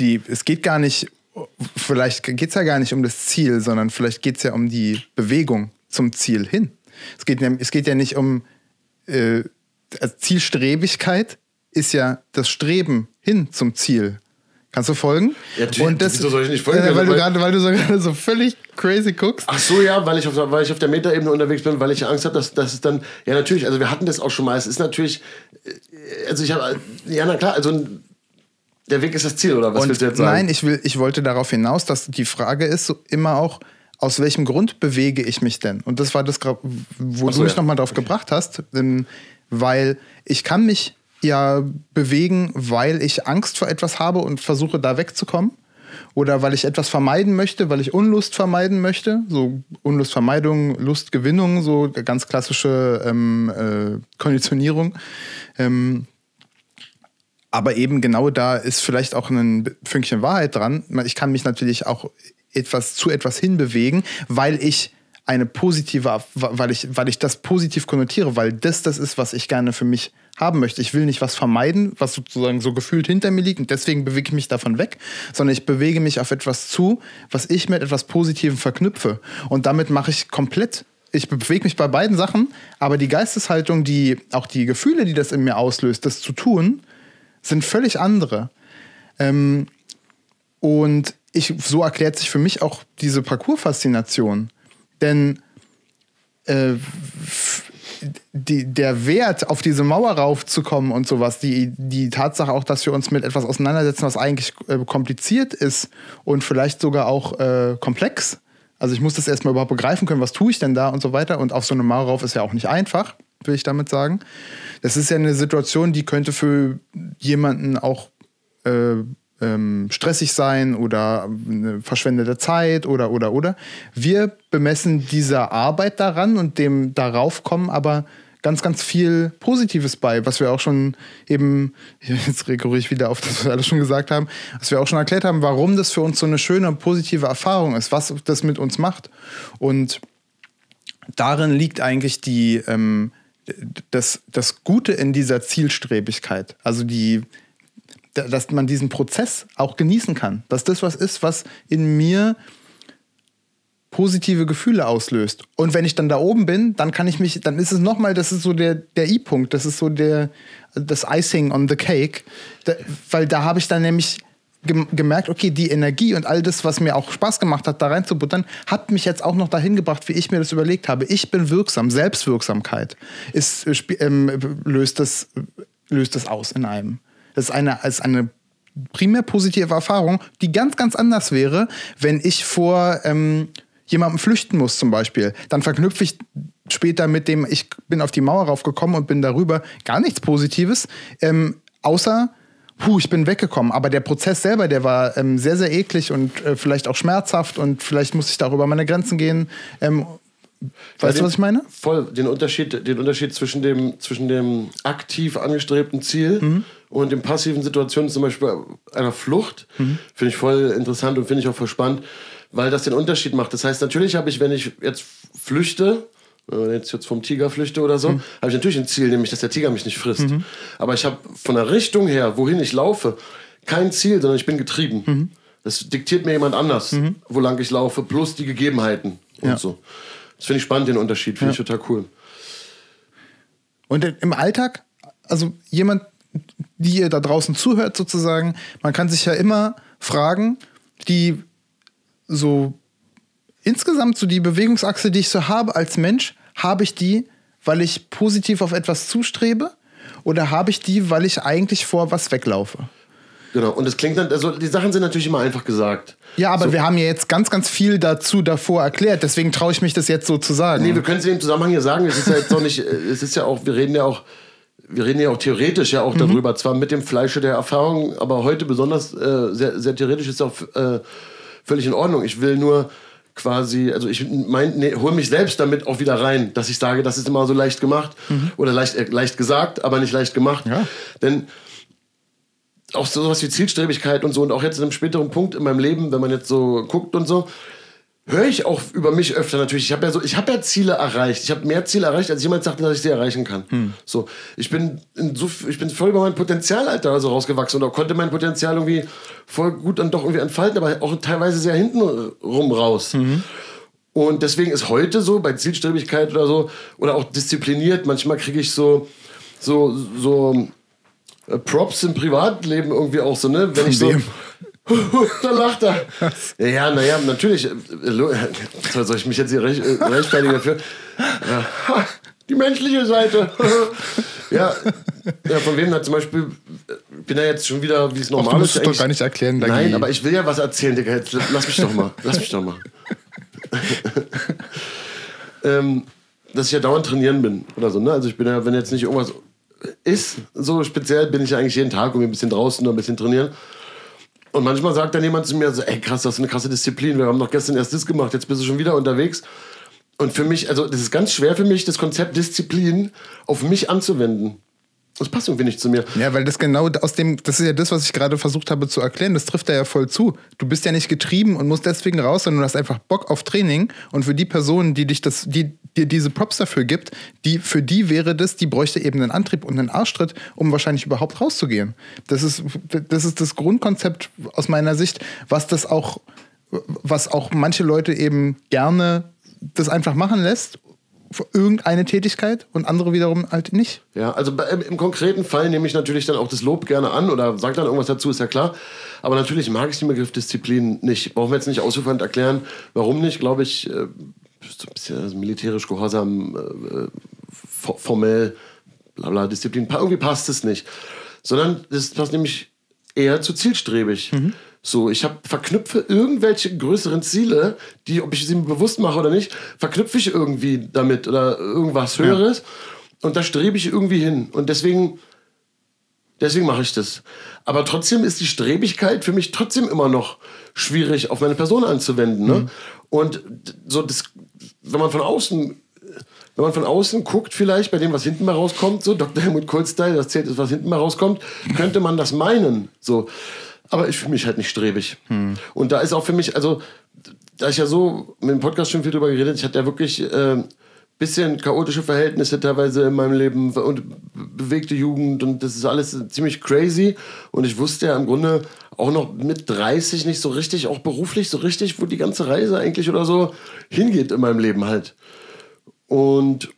die, es geht gar nicht, vielleicht geht es ja gar nicht um das Ziel, sondern vielleicht geht es ja um die Bewegung zum Ziel hin. Es geht, es geht ja nicht um Also Zielstrebigkeit ist ja das Streben hin zum Ziel. Kannst du folgen? Ja, natürlich. Und das, wieso soll ich nicht folgen? Äh, weil, du grade, weil du so, gerade so völlig crazy guckst. Ach so, ja, weil ich auf, weil ich auf der Metaebene unterwegs bin, weil ich Angst habe, dass, dass es dann... Ja, natürlich, also wir hatten das auch schon mal. Es ist natürlich... Also ich habe... Ja, na klar, also... Der Weg ist das Ziel, oder was und willst du jetzt sagen? Nein, ich, will, ich wollte darauf hinaus, dass die Frage ist, so immer auch... Aus welchem Grund bewege ich mich denn? Und das war das, wo Ach so, du mich ja. nochmal drauf okay. gebracht hast. Weil ich kann mich ja bewegen, weil ich Angst vor etwas habe und versuche, da wegzukommen. oder weil ich etwas vermeiden möchte, weil ich Unlust vermeiden möchte. So Unlustvermeidung, Lustgewinnung, so ganz klassische ähm, äh, Konditionierung. Ähm, aber eben genau da ist vielleicht auch ein Fünkchen Wahrheit dran. Ich kann mich natürlich auch etwas zu etwas hinbewegen, weil ich eine positive, weil ich, weil ich das positiv konnotiere, weil das das ist, was ich gerne für mich haben möchte. Ich will nicht was vermeiden, was sozusagen so gefühlt hinter mir liegt und deswegen bewege ich mich davon weg, sondern ich bewege mich auf etwas zu, was ich mit etwas Positivem verknüpfe. Und damit mache ich komplett, ich bewege mich bei beiden Sachen, aber die Geisteshaltung, die, auch die Gefühle, die das in mir auslöst, das zu tun, sind völlig andere. Ähm, und ich, so erklärt sich für mich auch diese Parkour-Faszination. Denn äh, die, der Wert, auf diese Mauer raufzukommen und sowas, die, die Tatsache auch, dass wir uns mit etwas auseinandersetzen, was eigentlich äh, kompliziert ist und vielleicht sogar auch äh, komplex. Also ich muss das erstmal überhaupt begreifen können, was tue ich denn da und so weiter. Und auf so eine Mauer rauf ist ja auch nicht einfach, will ich damit sagen. Das ist ja eine Situation, die könnte für jemanden auch äh, stressig sein oder eine verschwendete Zeit oder, oder, oder. Wir bemessen dieser Arbeit daran und dem Daraufkommen aber ganz, ganz viel Positives bei, was wir auch schon eben, jetzt rekurriere ich wieder auf das, was wir alles schon gesagt haben, was wir auch schon erklärt haben, warum das für uns so eine schöne und positive Erfahrung ist, was das mit uns macht. Und darin liegt eigentlich die, ähm, das, das Gute in dieser Zielstrebigkeit. Also die dass man diesen Prozess auch genießen kann. Dass das was ist, was in mir positive Gefühle auslöst. Und wenn ich dann da oben bin, dann kann ich mich, dann ist es nochmal, das ist so der, der I-Punkt, das ist so der, das Icing on the Cake. Da, weil da habe ich dann nämlich gemerkt, okay, die Energie und all das, was mir auch Spaß gemacht hat, da reinzubuttern, hat mich jetzt auch noch dahin gebracht, wie ich mir das überlegt habe. Ich bin wirksam, Selbstwirksamkeit ist, ähm, löst das, löst das aus in einem. Das ist eine, ist eine primär positive Erfahrung, die ganz, ganz anders wäre, wenn ich vor ähm, jemandem flüchten muss zum Beispiel. Dann verknüpfe ich später mit dem, ich bin auf die Mauer raufgekommen und bin darüber, gar nichts Positives, ähm, außer, puh, ich bin weggekommen. Aber der Prozess selber, der war ähm, sehr, sehr eklig und äh, vielleicht auch schmerzhaft und vielleicht musste ich da auch über meine Grenzen gehen. Ähm, Weißt ja, du, was ich meine? Voll, den Unterschied, den Unterschied zwischen, dem, zwischen dem aktiv angestrebten Ziel mhm. und den passiven Situationen, zum Beispiel einer Flucht, mhm. finde ich voll interessant und finde ich auch voll spannend, weil das den Unterschied macht. Das heißt, natürlich habe ich, wenn ich jetzt flüchte, wenn ich jetzt vom Tiger flüchte oder so, mhm. habe ich natürlich ein Ziel, nämlich, dass der Tiger mich nicht frisst. Mhm. Aber ich habe von der Richtung her, wohin ich laufe, kein Ziel, sondern ich bin getrieben. Mhm. Das diktiert mir jemand anders, mhm. wo lang ich laufe, plus die Gegebenheiten und ja. so. Das finde ich spannend, den Unterschied. Finde ja. ich total cool. Und im Alltag, also jemand, die ihr da draußen zuhört sozusagen, man kann sich ja immer fragen, die so insgesamt so die Bewegungsachse, die ich so habe als Mensch, habe ich die, weil ich positiv auf etwas zustrebe oder habe ich die, weil ich eigentlich vor was weglaufe? Genau, und das klingt dann, also die Sachen sind natürlich immer einfach gesagt. Ja, aber so. Wir haben ja jetzt ganz, ganz viel dazu davor erklärt, deswegen traue ich mich das jetzt so zu sagen. Nee, wir können es in dem Zusammenhang hier sagen, es ist ja jetzt noch nicht, es ist ja auch, wir reden ja auch, wir reden ja auch theoretisch ja auch mhm. darüber, zwar mit dem Fleische der Erfahrung, aber heute besonders äh, sehr, sehr theoretisch ist auch äh, völlig in Ordnung. Ich will nur quasi, also ich mein, nee, hole mich selbst damit auch wieder rein, dass ich sage, das ist immer so leicht gemacht mhm. oder leicht, äh, leicht gesagt, aber nicht leicht gemacht. Ja. Denn auch sowas wie Zielstrebigkeit und so und auch jetzt in einem späteren Punkt in meinem Leben, wenn man jetzt so guckt und so, höre ich auch über mich öfter natürlich. Ich habe ja so, ich habe ja Ziele erreicht. Ich habe mehr Ziele erreicht, als jemand sagte, dass ich sie erreichen kann. Hm. So, ich bin in so, ich bin voll über mein Potenzial, Alter, also rausgewachsen und konnte mein Potenzial irgendwie voll gut dann doch irgendwie entfalten, aber auch teilweise sehr hinten rum raus. Mhm. Und deswegen ist heute so bei Zielstrebigkeit oder so oder auch diszipliniert. Manchmal kriege ich so so so Props im Privatleben irgendwie auch so, ne? Wenn ich so. Da lacht er. Ja, naja, natürlich. Soll ich mich jetzt hier recht, äh, rechtfertigen dafür? Ja, die menschliche Seite. Ja, ja, von wem hat zum Beispiel. Ich bin ja jetzt schon wieder, wie es normal ist. Du musst es doch gar nicht erklären. Nein, aber ich will ja was erzählen, Digga. Jetzt, lass mich doch mal. Lass mich doch mal. ähm, dass ich ja dauernd trainieren bin oder so, ne? Also ich bin ja, wenn jetzt nicht irgendwas ist, so speziell bin ich ja eigentlich jeden Tag irgendwie ein bisschen draußen oder ein bisschen trainieren. Und manchmal sagt dann jemand zu mir so, ey krass, das ist eine krasse Disziplin, wir haben doch gestern erst das gemacht, jetzt bist du schon wieder unterwegs. Und für mich, also das ist ganz schwer für mich, das Konzept Disziplin auf mich anzuwenden. Das passt irgendwie nicht zu mir. Ja, weil das genau aus dem, das ist ja das, was ich gerade versucht habe zu erklären, das trifft da ja voll zu. Du bist ja nicht getrieben und musst deswegen raus, sondern du hast einfach Bock auf Training. Und für die Person, die dich das, die dir diese Props dafür gibt, die, für die wäre das, die bräuchte eben einen Antrieb und einen Arschtritt, um wahrscheinlich überhaupt rauszugehen. Das ist, das ist das Grundkonzept aus meiner Sicht, was das auch, was auch manche Leute eben gerne das einfach machen lässt. Für irgendeine Tätigkeit und andere wiederum halt nicht. Ja, also bei, im, im konkreten Fall nehme ich natürlich dann auch das Lob gerne an oder sage dann irgendwas dazu, ist ja klar. Aber natürlich mag ich den Begriff Disziplin nicht. Brauchen wir jetzt nicht ausufernd erklären, warum nicht, glaube ich, äh, so ein bisschen militärisch gehorsam, äh, formell, blabla, Disziplin, irgendwie passt es nicht. Sondern das passt nämlich eher zu zielstrebig. Mhm. So, ich hab, verknüpfe irgendwelche größeren Ziele, die, ob ich sie mir bewusst mache oder nicht, verknüpfe ich irgendwie damit oder irgendwas Höheres. Ja. Und da strebe ich irgendwie hin. Und deswegen, deswegen mache ich das. Aber trotzdem ist die Strebigkeit für mich trotzdem immer noch schwierig, auf meine Person anzuwenden. Ne? Mhm. Und so das, wenn man von außen... Wenn man von außen guckt, vielleicht bei dem, was hinten mal rauskommt, so Doktor Helmut Kohl-Style, das zählt ist, was hinten mal rauskommt, könnte man das meinen. So. Aber ich fühle mich halt nicht strebig. Hm. Und da ist auch für mich, also, da ich ja so mit dem Podcast schon viel drüber geredet, ich hatte ja wirklich ein äh, bisschen chaotische Verhältnisse teilweise in meinem Leben und bewegte Jugend und das ist alles ziemlich crazy. Und ich wusste ja im Grunde auch noch mit dreißig nicht so richtig, auch beruflich so richtig, wo die ganze Reise eigentlich oder so hingeht in meinem Leben halt. Und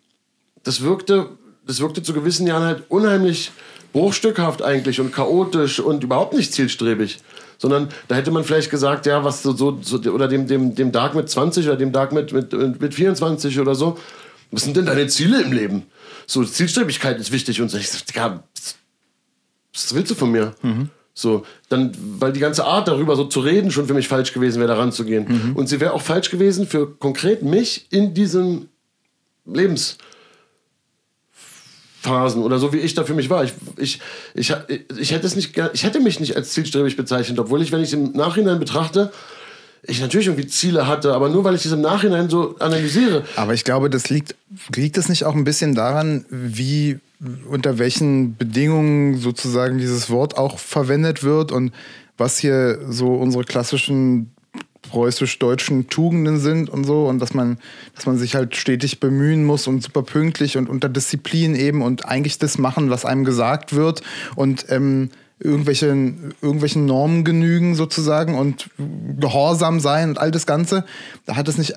das wirkte, das wirkte zu gewissen Jahren halt unheimlich bruchstückhaft eigentlich und chaotisch und überhaupt nicht zielstrebig. Sondern da hätte man vielleicht gesagt, ja, was so, so, so oder dem, dem, dem Dag mit zwanzig oder dem Dag mit, mit, mit vierundzwanzig oder so, was sind denn deine Ziele im Leben? So, Zielstrebigkeit ist wichtig und so. Ich so, ja, was willst du von mir? Mhm. So, dann, weil die ganze Art darüber so zu reden schon für mich falsch gewesen wäre, da ranzugehen. Mhm. Und sie wäre auch falsch gewesen für konkret mich in diesem Lebensphasen oder so, wie ich da für mich war. Ich, ich, ich, ich, hätte es nicht, ich hätte mich nicht als zielstrebig bezeichnet, obwohl ich, wenn ich es im Nachhinein betrachte, ich natürlich irgendwie Ziele hatte, aber nur weil ich es im Nachhinein so analysiere. Aber ich glaube, das liegt, liegt das nicht auch ein bisschen daran, wie, unter welchen Bedingungen sozusagen dieses Wort auch verwendet wird und was hier so unsere klassischen preußisch-deutschen Tugenden sind und so und dass man, dass man sich halt stetig bemühen muss und super pünktlich und unter Disziplin eben und eigentlich das machen, was einem gesagt wird und ähm, irgendwelchen, irgendwelchen Normen genügen sozusagen und gehorsam sein und all das Ganze, da hat es nicht,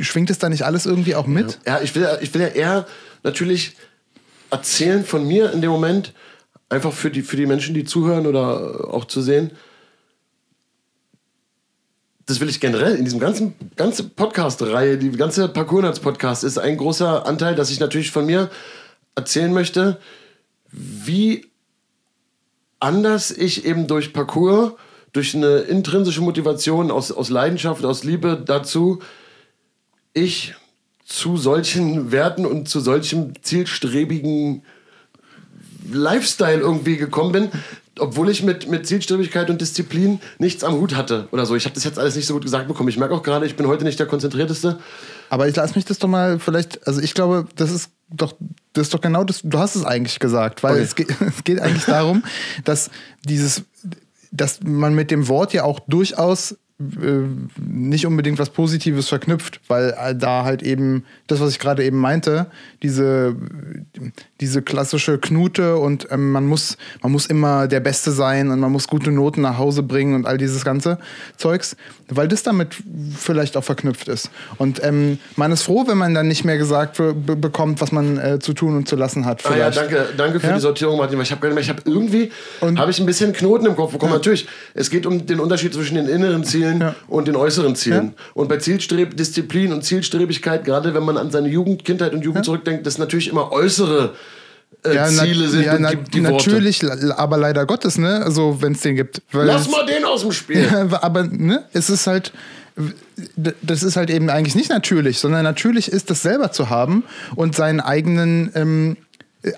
schwingt es da nicht alles irgendwie auch mit? Ja, ja ich, will, ich will ja eher natürlich erzählen von mir in dem Moment, einfach für die, für die Menschen, die zuhören oder auch zu sehen. Das will ich generell in diesem ganzen, ganzen Podcast-Reihe, die ganze Parkour-Nerds-Podcast ist ein großer Anteil, dass ich natürlich von mir erzählen möchte, wie anders ich eben durch Parkour, durch eine intrinsische Motivation aus, aus Leidenschaft, aus Liebe dazu, ich zu solchen Werten und zu solchem zielstrebigen Lifestyle irgendwie gekommen bin, obwohl ich mit, mit Zielstrebigkeit und Disziplin nichts am Hut hatte oder so. Ich habe das jetzt alles nicht so gut gesagt bekommen. Ich merke auch gerade, ich bin heute nicht der Konzentrierteste. Aber ich lasse mich das doch mal vielleicht, also ich glaube, das ist doch, das ist doch genau das, du hast es eigentlich gesagt, weil okay. es, geht, es geht eigentlich darum, dass dieses, dass man mit dem Wort ja auch durchaus nicht unbedingt was Positives verknüpft, weil da halt eben das, was ich gerade eben meinte, diese, diese klassische Knute und ähm, man muss, man muss immer der Beste sein und man muss gute Noten nach Hause bringen und all dieses ganze Zeugs, weil das damit vielleicht auch verknüpft ist. Und ähm, man ist froh, wenn man dann nicht mehr gesagt be- bekommt, was man äh, zu tun und zu lassen hat. Ah ja, danke, danke für ja? die Sortierung, Martin, weil ich habe ich hab irgendwie habe ich ein bisschen Knoten im Kopf bekommen. Ja. Natürlich, es geht um den Unterschied zwischen den inneren Zielen Ja. und den äußeren Zielen. Ja. Und bei Zielstreb- Disziplin und Zielstrebigkeit, gerade wenn man an seine Jugend, Kindheit und Jugend ja. zurückdenkt, das natürlich immer äußere äh, ja, Ziele na, sind ja, und na, die, die natürlich, Worte. Aber leider Gottes, ne? Also, wenn es den gibt. Weil Lass es, mal den aus dem Spiel! Ja, aber ne? Es ist halt... Das ist halt eben eigentlich nicht natürlich, sondern natürlich ist, das selber zu haben und seinen eigenen... Ähm,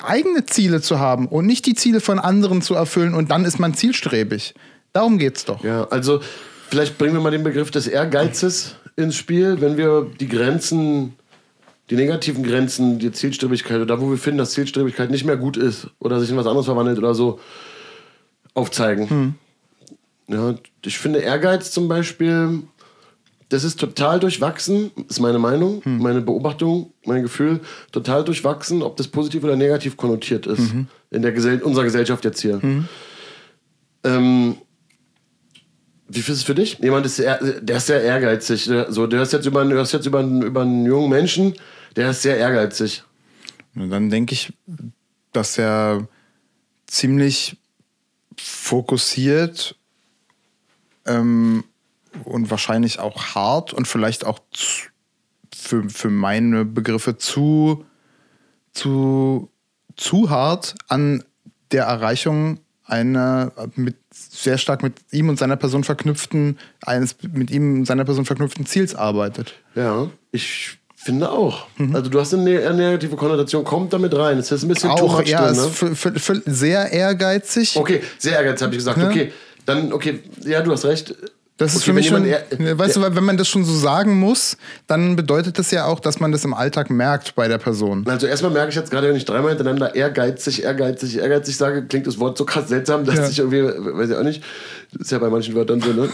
eigene Ziele zu haben und nicht die Ziele von anderen zu erfüllen und dann ist man zielstrebig. Darum geht's doch. Ja, also vielleicht bringen wir mal den Begriff des Ehrgeizes ins Spiel, wenn wir die Grenzen, die negativen Grenzen, die Zielstrebigkeit oder da, wo wir finden, dass Zielstrebigkeit nicht mehr gut ist oder sich in was anderes verwandelt oder so, aufzeigen. Hm. Ja, ich finde Ehrgeiz zum Beispiel, das ist total durchwachsen, ist meine Meinung, hm. meine Beobachtung, mein Gefühl, total durchwachsen, ob das positiv oder negativ konnotiert ist, mhm. in der Gesell- unserer Gesellschaft jetzt hier. Mhm. Ähm, wie ist es für dich? Jemand ist sehr, der ist sehr ehrgeizig. Der, so, du hörst jetzt, über, du hörst jetzt über, über einen jungen Menschen, der ist sehr ehrgeizig. Und dann denke ich, dass er ziemlich fokussiert ähm, und wahrscheinlich auch hart und vielleicht auch zu, für, für meine Begriffe zu, zu, zu hart an der Erreichung einer mit sehr stark mit ihm und seiner Person verknüpften, eines mit ihm und seiner Person verknüpften Ziels arbeitet. Ja, ich finde auch. Mhm. Also du hast eine negative Konnotation, kommt damit rein. Es ist ein bisschen too much drin, ne? Für, für, für sehr ehrgeizig. Okay, sehr ehrgeizig, habe ich gesagt. Ja. Okay, dann, okay, ja, du hast recht. Das ist okay, für mich schon, eher, weißt du, weil wenn man das schon so sagen muss, dann bedeutet das ja auch, dass man das im Alltag merkt bei der Person. Also erstmal merke ich jetzt gerade, wenn ich dreimal hintereinander ehrgeizig, ehrgeizig, ehrgeizig sage, klingt das Wort so krass seltsam, dass ja. ich irgendwie, weiß ich auch nicht, das ist ja bei manchen Wörtern so, ne?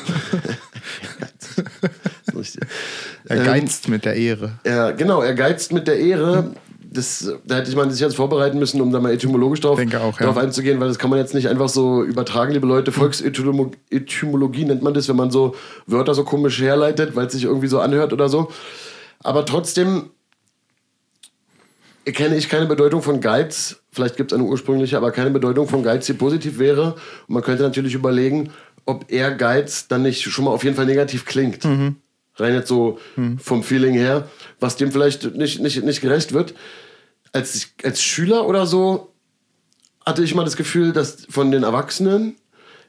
Er geizt ähm, mit der Ehre. Ja, genau, er geizt mit der Ehre. Das, da hätte ich man sich jetzt vorbereiten müssen, um da mal etymologisch drauf, auch, ja. drauf einzugehen, weil das kann man jetzt nicht einfach so übertragen, liebe Leute. Volksetymologie Etymologie nennt man das, wenn man so Wörter so komisch herleitet, weil es sich irgendwie so anhört oder so. Aber trotzdem kenne ich keine Bedeutung von Geiz. Vielleicht gibt es eine ursprüngliche, aber keine Bedeutung von Geiz, die positiv wäre. Und man könnte natürlich überlegen, ob Ehrgeiz dann nicht schon mal auf jeden Fall negativ klingt. Mhm. Rein jetzt so mhm. vom Feeling her, was dem vielleicht nicht, nicht, nicht gerecht wird. Als, als Schüler oder so hatte ich mal das Gefühl, dass von den Erwachsenen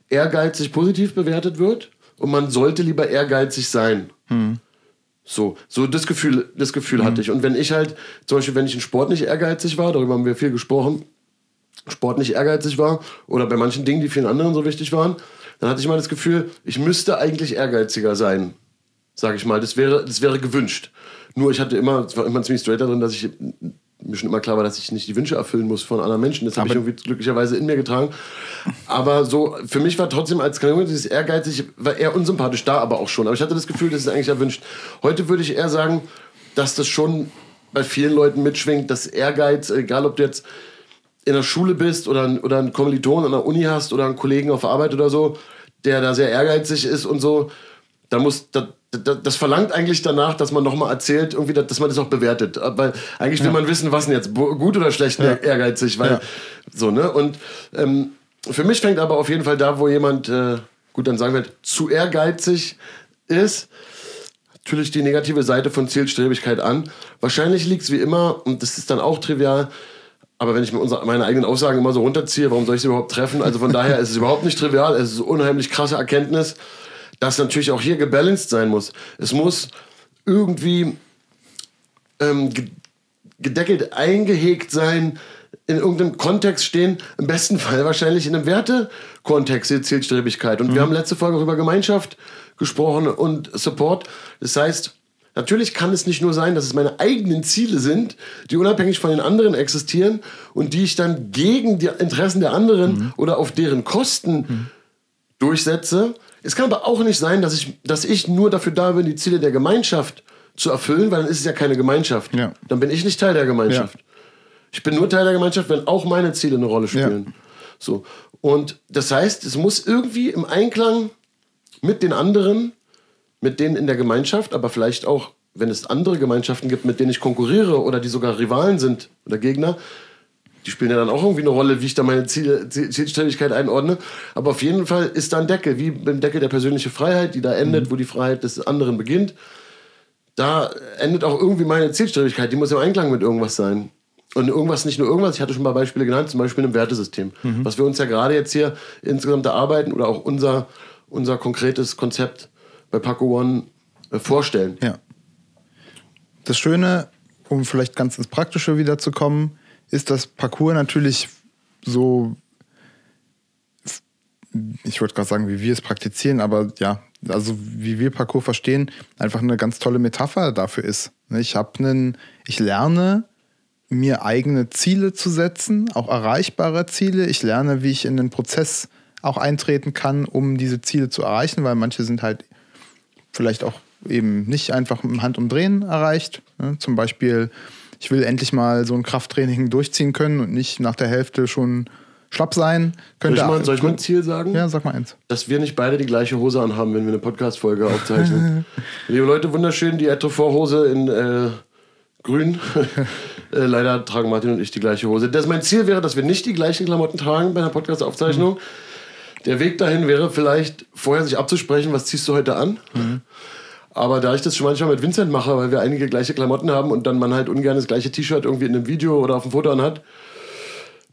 ehrgeizig positiv bewertet wird und man sollte lieber ehrgeizig sein. Hm. So, so das Gefühl, das Gefühl hm. hatte ich. Und wenn ich halt, zum Beispiel, wenn ich in Sport nicht ehrgeizig war, darüber haben wir viel gesprochen, Sport nicht ehrgeizig war oder bei manchen Dingen, die vielen anderen so wichtig waren, dann hatte ich mal das Gefühl, ich müsste eigentlich ehrgeiziger sein, sag ich mal. Das wäre, das wäre gewünscht. Nur ich hatte immer, es war immer ziemlich straight darin, dass ich mir schon immer klar war, dass ich nicht die Wünsche erfüllen muss von anderen Menschen. Das habe ich irgendwie glücklicherweise in mir getragen. Aber so, für mich war trotzdem als Kanone dieses ehrgeizig, war eher unsympathisch da, aber auch schon. Aber ich hatte das Gefühl, das ist eigentlich erwünscht. Heute würde ich eher sagen, dass das schon bei vielen Leuten mitschwingt, dass Ehrgeiz, egal ob du jetzt in der Schule bist oder, ein, oder einen Kommiliton an der Uni hast oder einen Kollegen auf der Arbeit oder so, der da sehr ehrgeizig ist und so, da muss... Da, das verlangt eigentlich danach, dass man nochmal erzählt, irgendwie, dass man das auch bewertet. Weil eigentlich will ja. man wissen, was denn jetzt gut oder schlecht ja. ehrgeizig, weil ja. so, ne? Und ähm, für mich fängt aber auf jeden Fall da, wo jemand, äh, gut, dann sagen wir, zu ehrgeizig ist, natürlich die negative Seite von Zielstrebigkeit an. Wahrscheinlich liegt es wie immer, und das ist dann auch trivial, aber wenn ich mir unsere, meine eigenen Aussagen immer so runterziehe, warum soll ich sie überhaupt treffen? Also von daher ist es überhaupt nicht trivial, es ist eine unheimlich krasse Erkenntnis, dass natürlich auch hier gebalanced sein muss. Es muss irgendwie ähm, gedeckelt eingehegt sein, in irgendeinem Kontext stehen, im besten Fall wahrscheinlich in einem Wertekontext, die Zielstrebigkeit. Und mhm. wir haben letzte Folge über Gemeinschaft gesprochen und Support. Das heißt, natürlich kann es nicht nur sein, dass es meine eigenen Ziele sind, die unabhängig von den anderen existieren und die ich dann gegen die Interessen der anderen mhm. oder auf deren Kosten mhm. durchsetze. Es kann aber auch nicht sein, dass ich, dass ich nur dafür da bin, die Ziele der Gemeinschaft zu erfüllen, weil dann ist es ja keine Gemeinschaft. Ja. Dann bin ich nicht Teil der Gemeinschaft. Ja. Ich bin nur Teil der Gemeinschaft, wenn auch meine Ziele eine Rolle spielen. Ja. So. Und das heißt, es muss irgendwie im Einklang mit den anderen, mit denen in der Gemeinschaft, aber vielleicht auch, wenn es andere Gemeinschaften gibt, mit denen ich konkurriere oder die sogar Rivalen sind oder Gegner, die spielen ja dann auch irgendwie eine Rolle, wie ich da meine Ziel, Zielstrebigkeit einordne. Aber auf jeden Fall ist da ein Deckel, wie beim Deckel der persönlichen Freiheit, die da endet, mhm. wo die Freiheit des anderen beginnt. Da endet auch irgendwie meine Zielstrebigkeit. Die muss im Einklang mit irgendwas sein. Und irgendwas, nicht nur irgendwas, ich hatte schon mal Beispiele genannt, zum Beispiel im Wertesystem. Mhm. Was wir uns ja gerade jetzt hier insgesamt erarbeiten oder auch unser, unser konkretes Konzept bei Parkour One vorstellen. Ja. Das Schöne, um vielleicht ganz ins Praktische wieder zu kommen, ist das Parkour natürlich so ich wollte gerade sagen, wie wir es praktizieren, aber ja, also wie wir Parkour verstehen, einfach eine ganz tolle Metapher dafür ist. Ich habe einen, ich lerne, mir eigene Ziele zu setzen, auch erreichbare Ziele. Ich lerne, wie ich in den Prozess auch eintreten kann, um diese Ziele zu erreichen, weil manche sind halt vielleicht auch eben nicht einfach mit dem Handumdrehen erreicht. Zum Beispiel, ich will endlich mal so ein Krafttraining durchziehen können und nicht nach der Hälfte schon schlapp sein. Könnte soll ich mal, soll ich mal ein Ziel sagen? Ja, sag mal eins. Dass wir nicht beide die gleiche Hose anhaben, wenn wir eine Podcast-Folge aufzeichnen. Liebe Leute, wunderschön, die Etrefort-Hose in äh, grün. äh, leider tragen Martin und ich die gleiche Hose. Das, mein Ziel wäre, dass wir nicht die gleichen Klamotten tragen bei einer Podcast-Aufzeichnung. Mhm. Der Weg dahin wäre vielleicht, vorher sich abzusprechen, was ziehst du heute an? Mhm. Aber da ich das schon manchmal mit Vincent mache, weil wir einige gleiche Klamotten haben und dann man halt ungern das gleiche T-Shirt irgendwie in einem Video oder auf dem Foto anhat,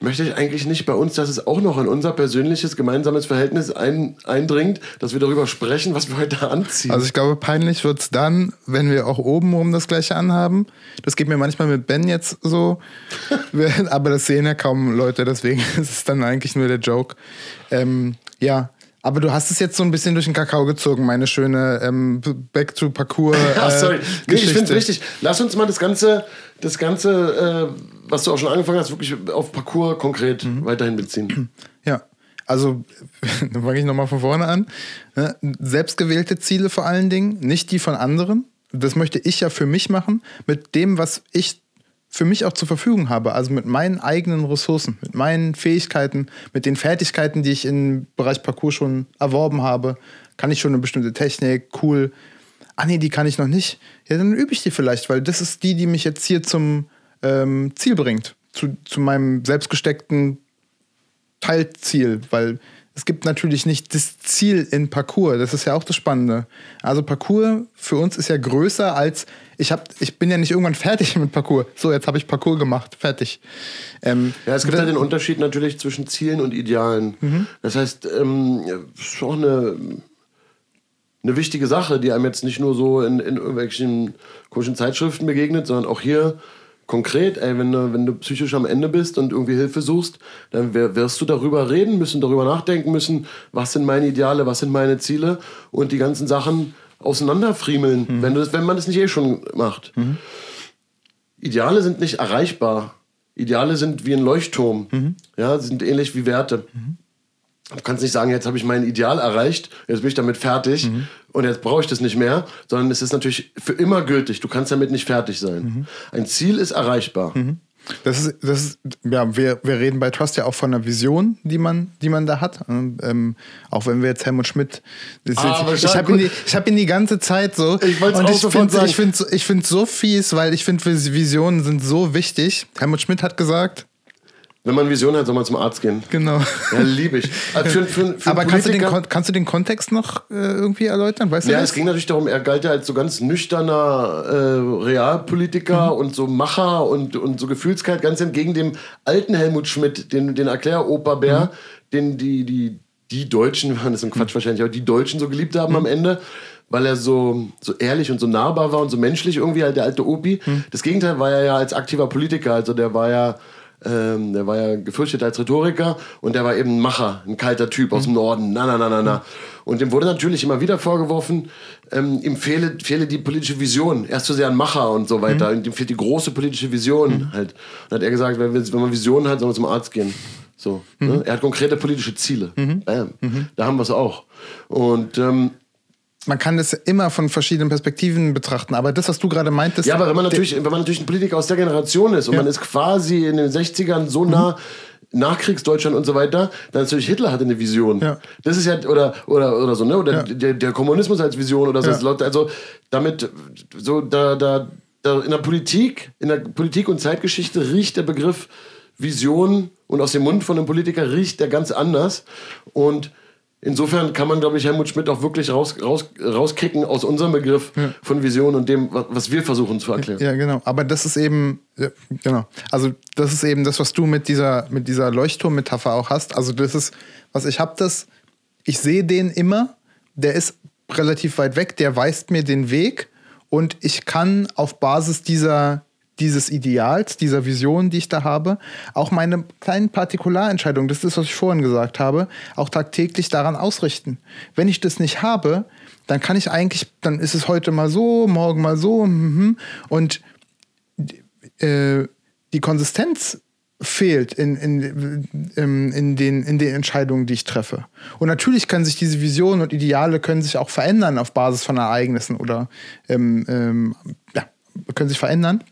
möchte ich eigentlich nicht bei uns, dass es auch noch in unser persönliches, gemeinsames Verhältnis ein, eindringt, dass wir darüber sprechen, was wir heute anziehen. Also ich glaube, peinlich wird es dann, wenn wir auch obenrum das Gleiche anhaben. Das geht mir manchmal mit Ben jetzt so, aber das sehen ja kaum Leute, deswegen ist es dann eigentlich nur der Joke. Ähm, ja, aber du hast es jetzt so ein bisschen durch den Kakao gezogen, meine schöne ähm, Back-to-Parcours-Geschichte. Ach, sorry. Nee, ich finde es wichtig. Lass uns mal das Ganze... das Ganze, äh, was du auch schon angefangen hast, wirklich auf Parkour konkret mhm. weiterhin beziehen. Ja, also dann fange ich nochmal von vorne an. Selbstgewählte Ziele vor allen Dingen, nicht die von anderen. Das möchte ich ja für mich machen, mit dem, was ich für mich auch zur Verfügung habe, also mit meinen eigenen Ressourcen, mit meinen Fähigkeiten, mit den Fertigkeiten, die ich im Bereich Parkour schon erworben habe. Kann ich schon eine bestimmte Technik, cool, ah nee, die kann ich noch nicht, ja, dann übe ich die vielleicht, weil das ist die, die mich jetzt hier zum ähm, Ziel bringt, zu, zu meinem selbstgesteckten Teilziel, weil es gibt natürlich nicht das Ziel in Parkour, das ist ja auch das Spannende. Also Parkour für uns ist ja größer als, ich, hab, ich bin ja nicht irgendwann fertig mit Parkour, so jetzt habe ich Parkour gemacht, fertig. Ähm, ja, es gibt ja den Unterschied natürlich zwischen Zielen und Idealen. Mhm. Das heißt, ähm, schon eine... eine wichtige Sache, die einem jetzt nicht nur so in, in irgendwelchen komischen Zeitschriften begegnet, sondern auch hier konkret, ey, wenn du, wenn du psychisch am Ende bist und irgendwie Hilfe suchst, dann wirst du darüber reden müssen, darüber nachdenken müssen, was sind meine Ideale, was sind meine Ziele und die ganzen Sachen auseinanderfriemeln, mhm. wenn du das, wenn man das nicht eh schon macht. Mhm. Ideale sind nicht erreichbar. Ideale sind wie ein Leuchtturm. Mhm. Ja, sind ähnlich wie Werte. Mhm. Du kannst nicht sagen, jetzt habe ich mein Ideal erreicht, jetzt bin ich damit fertig mhm. und jetzt brauche ich das nicht mehr, sondern es ist natürlich für immer gültig. Du kannst damit nicht fertig sein. Mhm. Ein Ziel ist erreichbar. Mhm. Das ist, das ist, ja, wir, wir reden bei Trust ja auch von einer Vision, die man, die man da hat. Ähm, auch wenn wir jetzt Helmut Schmidt. Das ah, jetzt, ich habe ihn, hab ihn die ganze Zeit so. Ich wollte es auch sofort sagen. Ich finde es find so fies, weil ich finde, Visionen sind so wichtig. Helmut Schmidt hat gesagt, wenn man Vision hat, soll man zum Arzt gehen. Genau. Ja, liebe ich. Also für, für, für aber kannst du, den, kannst du den Kontext noch äh, irgendwie erläutern? Weißt du ja, das? Es ging natürlich darum, er galt ja als so ganz nüchterner äh, Realpolitiker mhm. und so Macher und, und so Gefühlskalt, ganz entgegen dem alten Helmut Schmidt, den, den Erkläroperbär, mhm. den die, die, die Deutschen, das ist ein Quatsch mhm. wahrscheinlich, aber die Deutschen so geliebt haben mhm. am Ende, weil er so, so ehrlich und so nahbar war und so menschlich irgendwie, halt der alte Opi. Mhm. Das Gegenteil war er ja als aktiver Politiker, also der war ja Ähm, der war ja gefürchtet als Rhetoriker und der war eben ein Macher, ein kalter Typ aus dem Norden, na, na, na, na, na. Und dem wurde natürlich immer wieder vorgeworfen, ähm, ihm fehle, fehle die politische Vision, er ist zu sehr ein Macher und so weiter, mhm. und ihm fehlt die große politische Vision mhm. halt. Und dann hat er gesagt, wenn, wenn man Visionen hat, soll man zum Arzt gehen. So, mhm. ne? Er hat konkrete politische Ziele, mhm. Bam. Mhm. Da haben wir es auch. Und ähm, man kann das immer von verschiedenen Perspektiven betrachten, aber das, was du gerade meintest... Ja, aber wenn man natürlich, wenn man natürlich ein Politiker aus der Generation ist und ja. man ist quasi in den sechzigern so nah... Mhm. Nachkriegsdeutschland und so weiter, dann natürlich Hitler hatte eine Vision. Ja. Das ist ja, oder, oder, oder so, ne? Oder ja. der, der Kommunismus als Vision oder so. Ja. Also damit, so da, da, da in der Politik, in der Politik und Zeitgeschichte riecht der Begriff Vision und aus dem Mund von einem Politiker riecht der ganz anders. Und insofern kann man, glaube ich, Helmut Schmidt auch wirklich raus, raus, rauskicken aus unserem Begriff ja. von Vision und dem, was wir versuchen zu erklären. Ja, genau. Aber das ist eben, ja, genau. Also das ist eben das, was du mit dieser, mit dieser Leuchtturm-Metapher auch hast. Also das ist, was ich habe, das, ich sehe den immer, der ist relativ weit weg, der weist mir den Weg und ich kann auf Basis dieser dieses Ideals, dieser Vision, die ich da habe, auch meine kleinen Partikularentscheidungen, das ist, was ich vorhin gesagt habe, auch tagtäglich daran ausrichten. Wenn ich das nicht habe, dann kann ich eigentlich, dann ist es heute mal so, morgen mal so, und äh, die Konsistenz fehlt in, in, in, den, in den Entscheidungen, die ich treffe. Und natürlich können sich diese Visionen und Ideale können sich auch verändern auf Basis von Ereignissen oder ähm, ähm, ja, können sich verändern.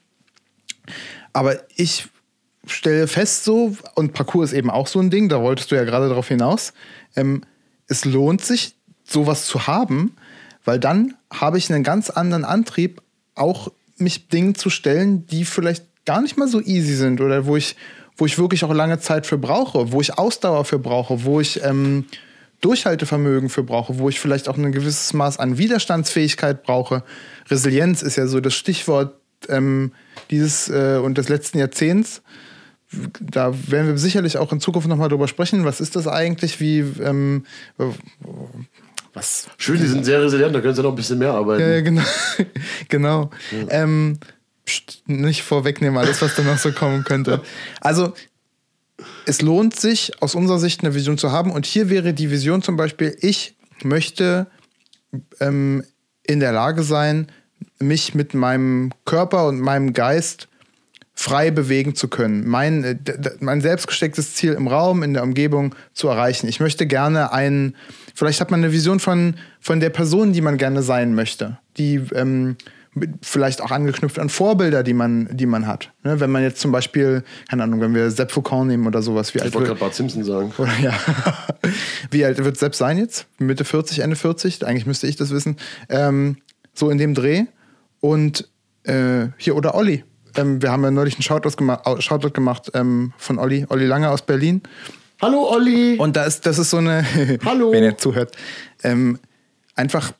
Aber ich stelle fest so, und Parkour ist eben auch so ein Ding, da wolltest du ja gerade drauf hinaus, ähm, es lohnt sich, sowas zu haben, weil dann habe ich einen ganz anderen Antrieb, auch mich Dingen zu stellen, die vielleicht gar nicht mal so easy sind oder wo ich, wo ich wirklich auch lange Zeit für brauche, wo ich Ausdauer für brauche, wo ich ähm, Durchhaltevermögen für brauche, wo ich vielleicht auch ein gewisses Maß an Widerstandsfähigkeit brauche. Resilienz ist ja so das Stichwort ähm, dieses äh, und des letzten Jahrzehnts. Da werden wir sicherlich auch in Zukunft nochmal drüber sprechen. Was ist das eigentlich? Wie ähm, was? Schön, die sind sehr resilient, da können sie noch ein bisschen mehr arbeiten. Ja, genau. genau. Ja. Ähm, Psst, nicht vorwegnehmen, alles, was danach so kommen könnte. Also, es lohnt sich, aus unserer Sicht eine Vision zu haben. Und hier wäre die Vision zum Beispiel, ich möchte ähm, in der Lage sein, mich mit meinem Körper und meinem Geist frei bewegen zu können. Mein, äh, mein selbst gestecktes Ziel im Raum, in der Umgebung zu erreichen. Ich möchte gerne einen, vielleicht hat man eine Vision von, von der Person, die man gerne sein möchte. Die, ähm, vielleicht auch angeknüpft an Vorbilder, die man, die man hat. Ne, wenn man jetzt zum Beispiel, keine Ahnung, wenn wir Seb Foucan nehmen oder sowas. Wie ich alt wollte gerade Bart Simpson sagen. Oder, ja. Wie alt wird Seb sein jetzt? Mitte vierzig, Ende vierzig? Eigentlich müsste ich das wissen. Ähm, so in dem Dreh. Und äh, hier, oder Olli. Ähm, wir haben ja neulich einen Shoutout gemacht, Shoutout gemacht ähm, von Olli, Olli Lange aus Berlin. Hallo Olli! Und da ist, das ist so eine, Hallo. Wenn ihr zuhört, ähm, einfach,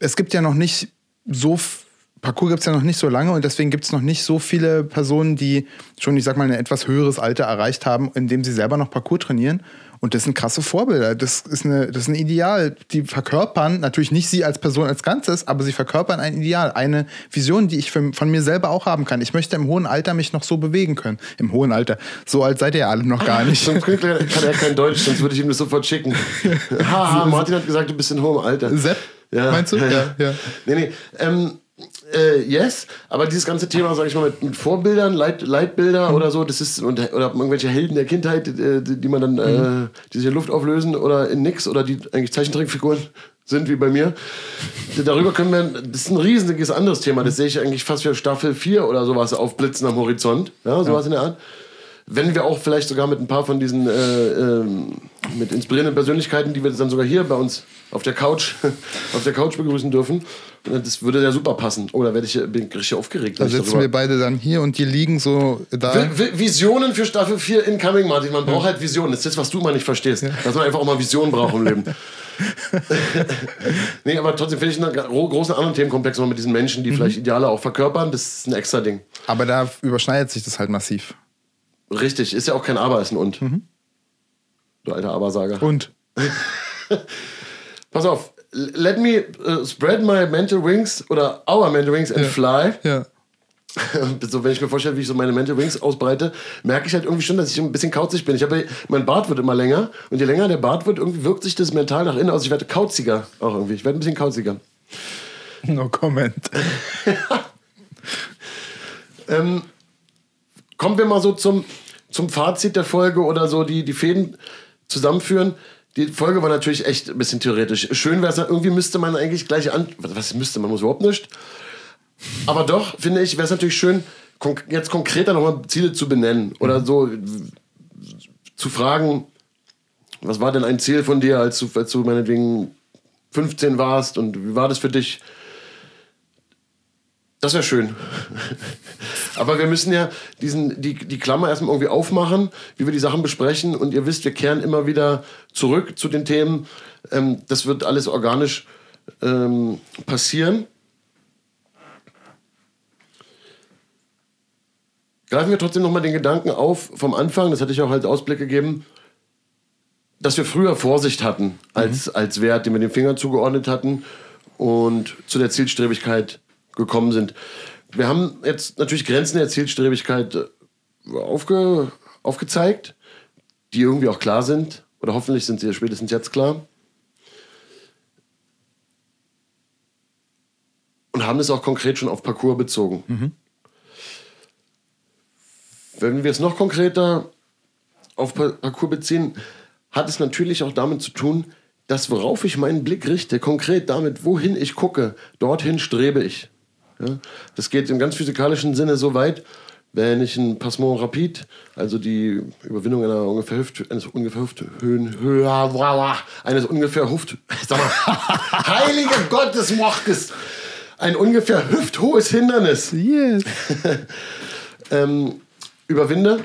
es gibt ja noch nicht so f- Parkour gibt es ja noch nicht so lange und deswegen gibt es noch nicht so viele Personen, die schon, ich sag mal, ein etwas höheres Alter erreicht haben, indem sie selber noch Parkour trainieren. Und das sind krasse Vorbilder. Das ist, eine, das ist ein Ideal. Die verkörpern, natürlich nicht sie als Person als Ganzes, aber sie verkörpern ein Ideal, eine Vision, die ich für, von mir selber auch haben kann. Ich möchte im hohen Alter mich noch so bewegen können. Im hohen Alter. So alt seid ihr ja alle noch gar nicht. Zum Glück kann er kein Deutsch, sonst würde ich ihm das sofort schicken. Haha, Martin hat gesagt, du bist in hohem Alter. Sepp? Ja. Meinst du? Ja, ja. ja. Nee, nee. Ähm, Äh, yes, aber dieses ganze Thema, sag ich mal, mit, mit Vorbildern, Leit, Leitbilder mhm. oder so, das ist, und, oder irgendwelche Helden der Kindheit, die, die man dann, mhm. äh, die sich in Luft auflösen oder in nix oder die eigentlich Zeichentrickfiguren sind, wie bei mir. Darüber können wir, das ist ein riesiges anderes Thema, das sehe ich eigentlich fast für Staffel vier oder sowas aufblitzen am Horizont, ja, sowas ja. in der Art. Wenn wir auch vielleicht sogar mit ein paar von diesen äh, äh, mit inspirierenden Persönlichkeiten, die wir dann sogar hier bei uns auf der Couch, auf der Couch begrüßen dürfen. Das würde ja super passen. Oh, da werde ich, bin ich richtig aufgeregt. Da sitzen wir beide dann hier und die liegen so da. V- Visionen für Staffel vier incoming, Martin. Man braucht ja. halt Visionen. Das ist das, was du mal nicht verstehst. Ja. Dass man einfach auch mal Visionen braucht im Leben. Nee, aber trotzdem finde ich einen großen anderen Themenkomplex noch mit diesen Menschen, die mhm. vielleicht Ideale auch verkörpern. Das ist ein extra Ding. Aber da überschneidet sich das halt massiv. Richtig. Ist ja auch kein Aber, ist ein Und. Mhm. Du alter Aber-Sager. Und. Pass auf, let me uh, spread my mental wings oder our mental wings and ja. fly. Ja. So, wenn ich mir vorstelle, wie ich so meine mental wings ausbreite, merke ich halt irgendwie schon, dass ich ein bisschen kauzig bin. Ich habe, mein Bart wird immer länger und je länger der Bart wird, irgendwie wirkt sich das mental nach innen aus. Ich werde kauziger auch irgendwie. Ich werde ein bisschen kauziger. No comment. ähm, kommen wir mal so zum, zum Fazit der Folge oder so, die, die Fäden zusammenführen. Die Folge war natürlich echt ein bisschen theoretisch. Schön wäre es, irgendwie müsste man eigentlich gleich an... Was müsste man? Muss überhaupt nicht. Aber doch, finde ich, wäre es natürlich schön, konk- jetzt konkreter nochmal Ziele zu benennen. Oder so w- zu fragen, was war denn ein Ziel von dir, als du, als du meinetwegen fünfzehn warst und wie war das für dich? Das wäre schön. Aber wir müssen ja diesen, die, die Klammer erstmal irgendwie aufmachen, wie wir die Sachen besprechen. Und ihr wisst, wir kehren immer wieder zurück zu den Themen. Ähm, das wird alles organisch ähm, passieren. Greifen wir trotzdem nochmal den Gedanken auf vom Anfang, das hatte ich auch als Ausblick gegeben, dass wir früher Vorsicht hatten als, mhm. als Wert, den wir dem Finger zugeordnet hatten und zu der Zielstrebigkeit gekommen sind. Wir haben jetzt natürlich Grenzen der Zielstrebigkeit aufge, aufgezeigt, die irgendwie auch klar sind. Oder hoffentlich sind sie ja spätestens jetzt klar. Und haben das auch konkret schon auf Parcours bezogen. Mhm. Wenn wir es noch konkreter auf Parcours beziehen, hat es natürlich auch damit zu tun, dass worauf ich meinen Blick richte, konkret damit, wohin ich gucke, dorthin strebe ich. Ja? Das geht im ganz physikalischen Sinne so weit, wenn ich ein Passement rapide, also die Überwindung einer ungefähr Hüft, eines ungefähr Hüfthöhen, eines ungefähr Hüft, sag mal, heiliger Gott des Morges, ein ungefähr hüfthohes Hindernis yes. ähm, überwinde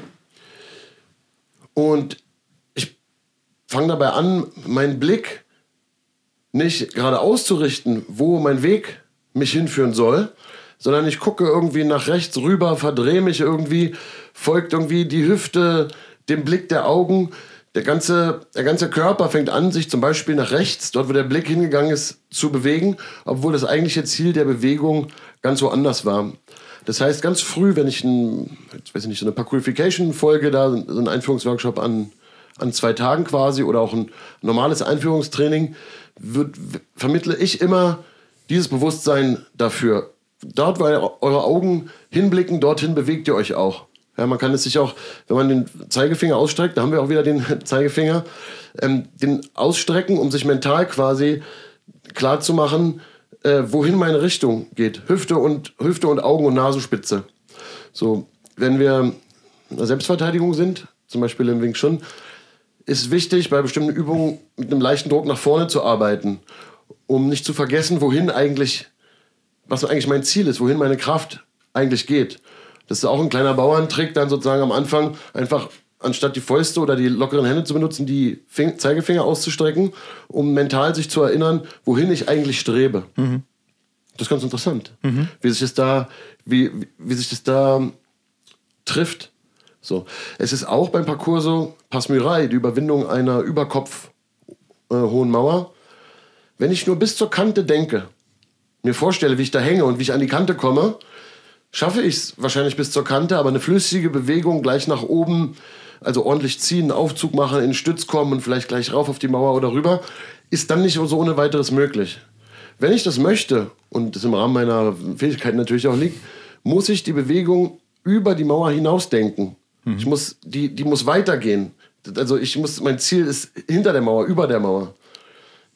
und fang dabei an, meinen Blick nicht gerade auszurichten, wo mein Weg mich hinführen soll, sondern ich gucke irgendwie nach rechts rüber, verdrehe mich irgendwie, folgt irgendwie die Hüfte, dem Blick der Augen. Der ganze, der ganze Körper fängt an, sich zum Beispiel nach rechts, dort wo der Blick hingegangen ist, zu bewegen, obwohl das eigentliche Ziel der Bewegung ganz woanders war. Das heißt, ganz früh, wenn ich, ein, ich weiß nicht, so eine Parkourification-Folge, da so einen Einführungsworkshop an an zwei Tagen quasi oder auch ein normales Einführungstraining, wird, vermittle ich immer dieses Bewusstsein dafür. Dort, wo eure Augen hinblicken, dorthin bewegt ihr euch auch. Ja, man kann es sich auch, wenn man den Zeigefinger ausstreckt, da haben wir auch wieder den Zeigefinger, ähm, den ausstrecken, um sich mental quasi klarzumachen, äh, wohin meine Richtung geht. Hüfte und, Hüfte und Augen und Nasenspitze. So, wenn wir in der Selbstverteidigung sind, zum Beispiel im Wing Chun, ist wichtig, bei bestimmten Übungen mit einem leichten Druck nach vorne zu arbeiten, um nicht zu vergessen, wohin eigentlich, was eigentlich mein Ziel ist, wohin meine Kraft eigentlich geht. Das ist auch ein kleiner Bauerntrick, dann sozusagen am Anfang einfach anstatt die Fäuste oder die lockeren Hände zu benutzen, die Fing- Zeigefinger auszustrecken, um mental sich zu erinnern, wohin ich eigentlich strebe. Mhm. Das ist ganz interessant, mhm. wie sich das da, wie, wie sich das da trifft. So. Es ist auch beim Parcours so, Passmurei, die Überwindung einer Überkopf äh, hohen Mauer. Wenn ich nur bis zur Kante denke, mir vorstelle, wie ich da hänge und wie ich an die Kante komme, schaffe ich es wahrscheinlich bis zur Kante, aber eine flüssige Bewegung gleich nach oben, also ordentlich ziehen, Aufzug machen, in den Stütz kommen und vielleicht gleich rauf auf die Mauer oder rüber, ist dann nicht so ohne weiteres möglich. Wenn ich das möchte, und das im Rahmen meiner Fähigkeiten natürlich auch liegt, muss ich die Bewegung über die Mauer hinausdenken. Ich muss, die, die muss weitergehen. Also ich muss, mein Ziel ist hinter der Mauer, über der Mauer.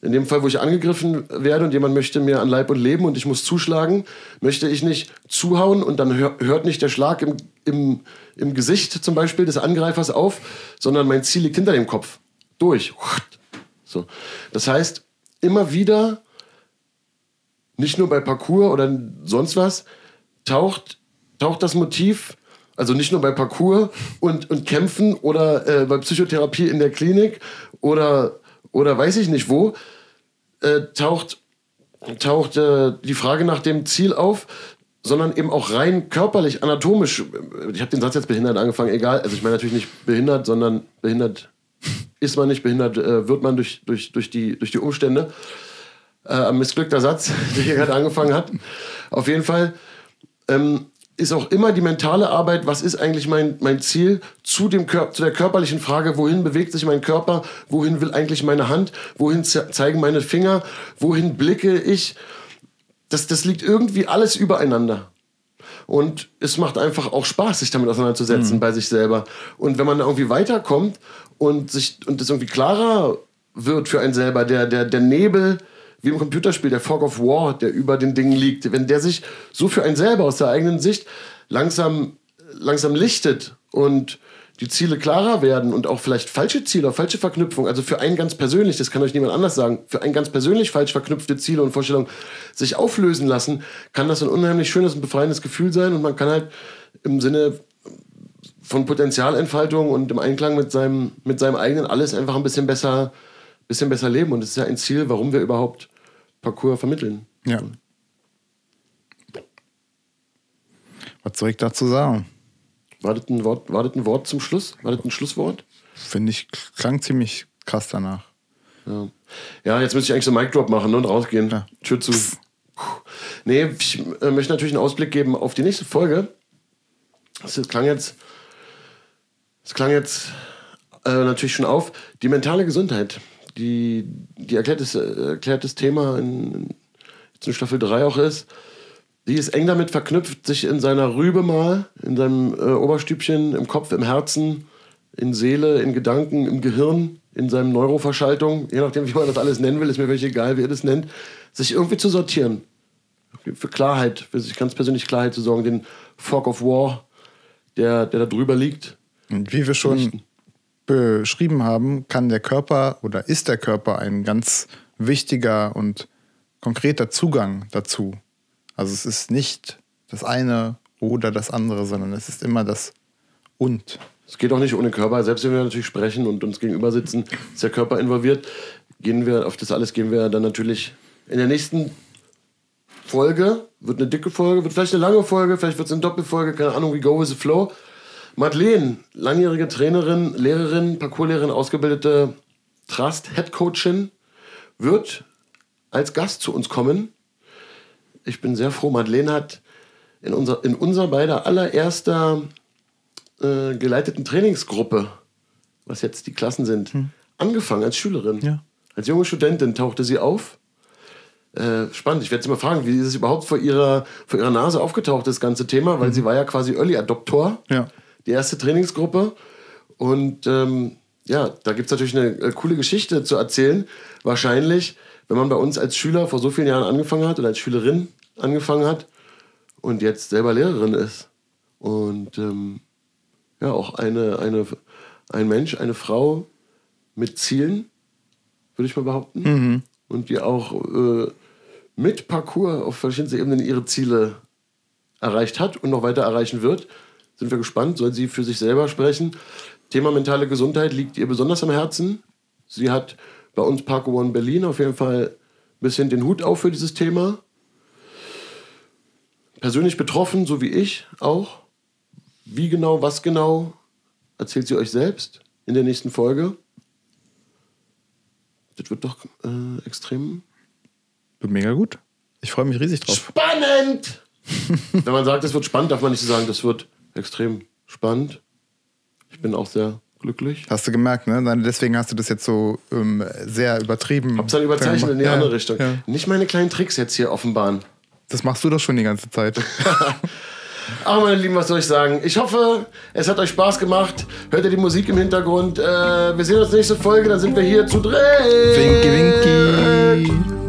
In dem Fall, wo ich angegriffen werde und jemand möchte mir an Leib und Leben und ich muss zuschlagen, möchte ich nicht zuhauen und dann hör, hört nicht der Schlag im, im, im Gesicht zum Beispiel des Angreifers auf, sondern mein Ziel liegt hinter dem Kopf. Durch. So. Das heißt, immer wieder, nicht nur bei Parkour oder sonst was, taucht, taucht das Motiv. Also nicht nur bei Parkour und, und Kämpfen oder äh, bei Psychotherapie in der Klinik oder, oder weiß ich nicht wo, äh, taucht, taucht äh, die Frage nach dem Ziel auf, sondern eben auch rein körperlich, anatomisch. Ich habe den Satz jetzt behindert angefangen, egal. Also ich meine natürlich nicht behindert, sondern behindert ist man nicht, behindert äh, wird man durch, durch, durch, die, durch die Umstände. Äh, ein missglückter Satz, der hier gerade angefangen hat. Auf jeden Fall. Ähm, ist auch immer die mentale Arbeit, was ist eigentlich mein, mein Ziel, zu, dem Kör- zu der körperlichen Frage, wohin bewegt sich mein Körper, wohin will eigentlich meine Hand, wohin ze- zeigen meine Finger, wohin blicke ich. Das, das liegt irgendwie alles übereinander. Und es macht einfach auch Spaß, sich damit auseinanderzusetzen, mhm. bei sich selber. Und wenn man da irgendwie weiterkommt und sich, und das irgendwie klarer wird für einen selber, der, der, der Nebel, wie im Computerspiel, der Fog of War, der über den Dingen liegt, wenn der sich so für einen selber aus der eigenen Sicht langsam, langsam lichtet und die Ziele klarer werden und auch vielleicht falsche Ziele, falsche Verknüpfungen, also für einen ganz persönlich, das kann euch niemand anders sagen, für einen ganz persönlich falsch verknüpfte Ziele und Vorstellungen sich auflösen lassen, kann das ein unheimlich schönes und befreiendes Gefühl sein und man kann halt im Sinne von Potenzialentfaltung und im Einklang mit seinem, mit seinem eigenen alles einfach ein bisschen besser, bisschen besser leben und das ist ja ein Ziel, warum wir überhaupt Parkour vermitteln. Ja. Was soll ich dazu sagen? Wartet ein Wort, wartet ein Wort zum Schluss? Wartet ein Schlusswort? Finde ich, klang ziemlich krass danach. Ja, ja jetzt müsste ich eigentlich so einen Mic Drop machen, ne, und rausgehen. Ja. Tür zu. Psst. Nee, ich äh, möchte natürlich einen Ausblick geben auf die nächste Folge. Das klang jetzt, das klang jetzt äh, natürlich schon auf. Die mentale Gesundheit, die, die erklärtes, äh, erklärtes Thema in, in, in Staffel drei auch ist, die ist eng damit verknüpft, sich in seiner Rübe mal, in seinem äh, Oberstübchen, im Kopf, im Herzen, in Seele, in Gedanken, im Gehirn, in seinem Neuroverschaltung, je nachdem, wie man das alles nennen will, ist mir völlig egal, wie ihr das nennt, sich irgendwie zu sortieren. Für Klarheit, für sich ganz persönlich Klarheit zu sorgen, den Fog of War, der, der da drüber liegt. Und wie wir schon Richten. beschrieben haben, kann der Körper oder ist der Körper ein ganz wichtiger und konkreter Zugang dazu. Also es ist nicht das eine oder das andere, sondern es ist immer das Und. Es geht auch nicht ohne Körper. Selbst wenn wir natürlich sprechen und uns gegenüber sitzen, ist der Körper involviert. Gehen wir auf das alles, gehen wir dann natürlich in der nächsten Folge. Wird eine dicke Folge, wird vielleicht eine lange Folge, vielleicht wird es eine Doppelfolge, keine Ahnung, we go with the flow. Madeleine, langjährige Trainerin, Lehrerin, Parkourlehrerin, ausgebildete Trust-Headcoachin, wird als Gast zu uns kommen. Ich bin sehr froh, Madeleine hat in unser, in unser beider allererster äh, geleiteten Trainingsgruppe, was jetzt die Klassen sind, hm. angefangen als Schülerin. Ja. Als junge Studentin tauchte sie auf. Äh, spannend, ich werde jetzt mal fragen, wie ist es überhaupt vor ihrer, vor ihrer Nase aufgetaucht, das ganze Thema, weil mhm. sie war ja quasi Early Adopter, ja. die erste Trainingsgruppe. Und ähm, ja, da gibt es natürlich eine äh, coole Geschichte zu erzählen. Wahrscheinlich, wenn man bei uns als Schüler vor so vielen Jahren angefangen hat oder als Schülerin angefangen hat und jetzt selber Lehrerin ist. Und ähm, ja, auch eine, eine, ein Mensch, eine Frau mit Zielen, würde ich mal behaupten. Mhm. Und die auch äh, mit Parkour auf verschiedenen Ebenen ihre Ziele erreicht hat und noch weiter erreichen wird. Sind wir gespannt, soll sie für sich selber sprechen. Thema mentale Gesundheit liegt ihr besonders am Herzen. Sie hat bei uns Parkour One Berlin auf jeden Fall ein bisschen den Hut auf für dieses Thema. Persönlich betroffen, so wie ich auch. Wie genau, was genau, erzählt sie euch selbst in der nächsten Folge. Das wird doch äh, extrem... Wird mega gut. Ich freue mich riesig drauf. Spannend! Wenn man sagt, es wird spannend, darf man nicht so sagen, das wird extrem spannend. Ich bin auch sehr glücklich. Hast du gemerkt, ne? Deswegen hast du das jetzt so ähm, sehr übertrieben. Hab's dann überzeichnet in die ja, andere Richtung. Ja. Nicht meine kleinen Tricks jetzt hier offenbaren. Das machst du doch schon die ganze Zeit. Ach, meine Lieben, was soll ich sagen? Ich hoffe, es hat euch Spaß gemacht. Hört ihr die Musik im Hintergrund? Äh, wir sehen uns nächste Folge, dann sind wir hier zu dritt. Winky, winky.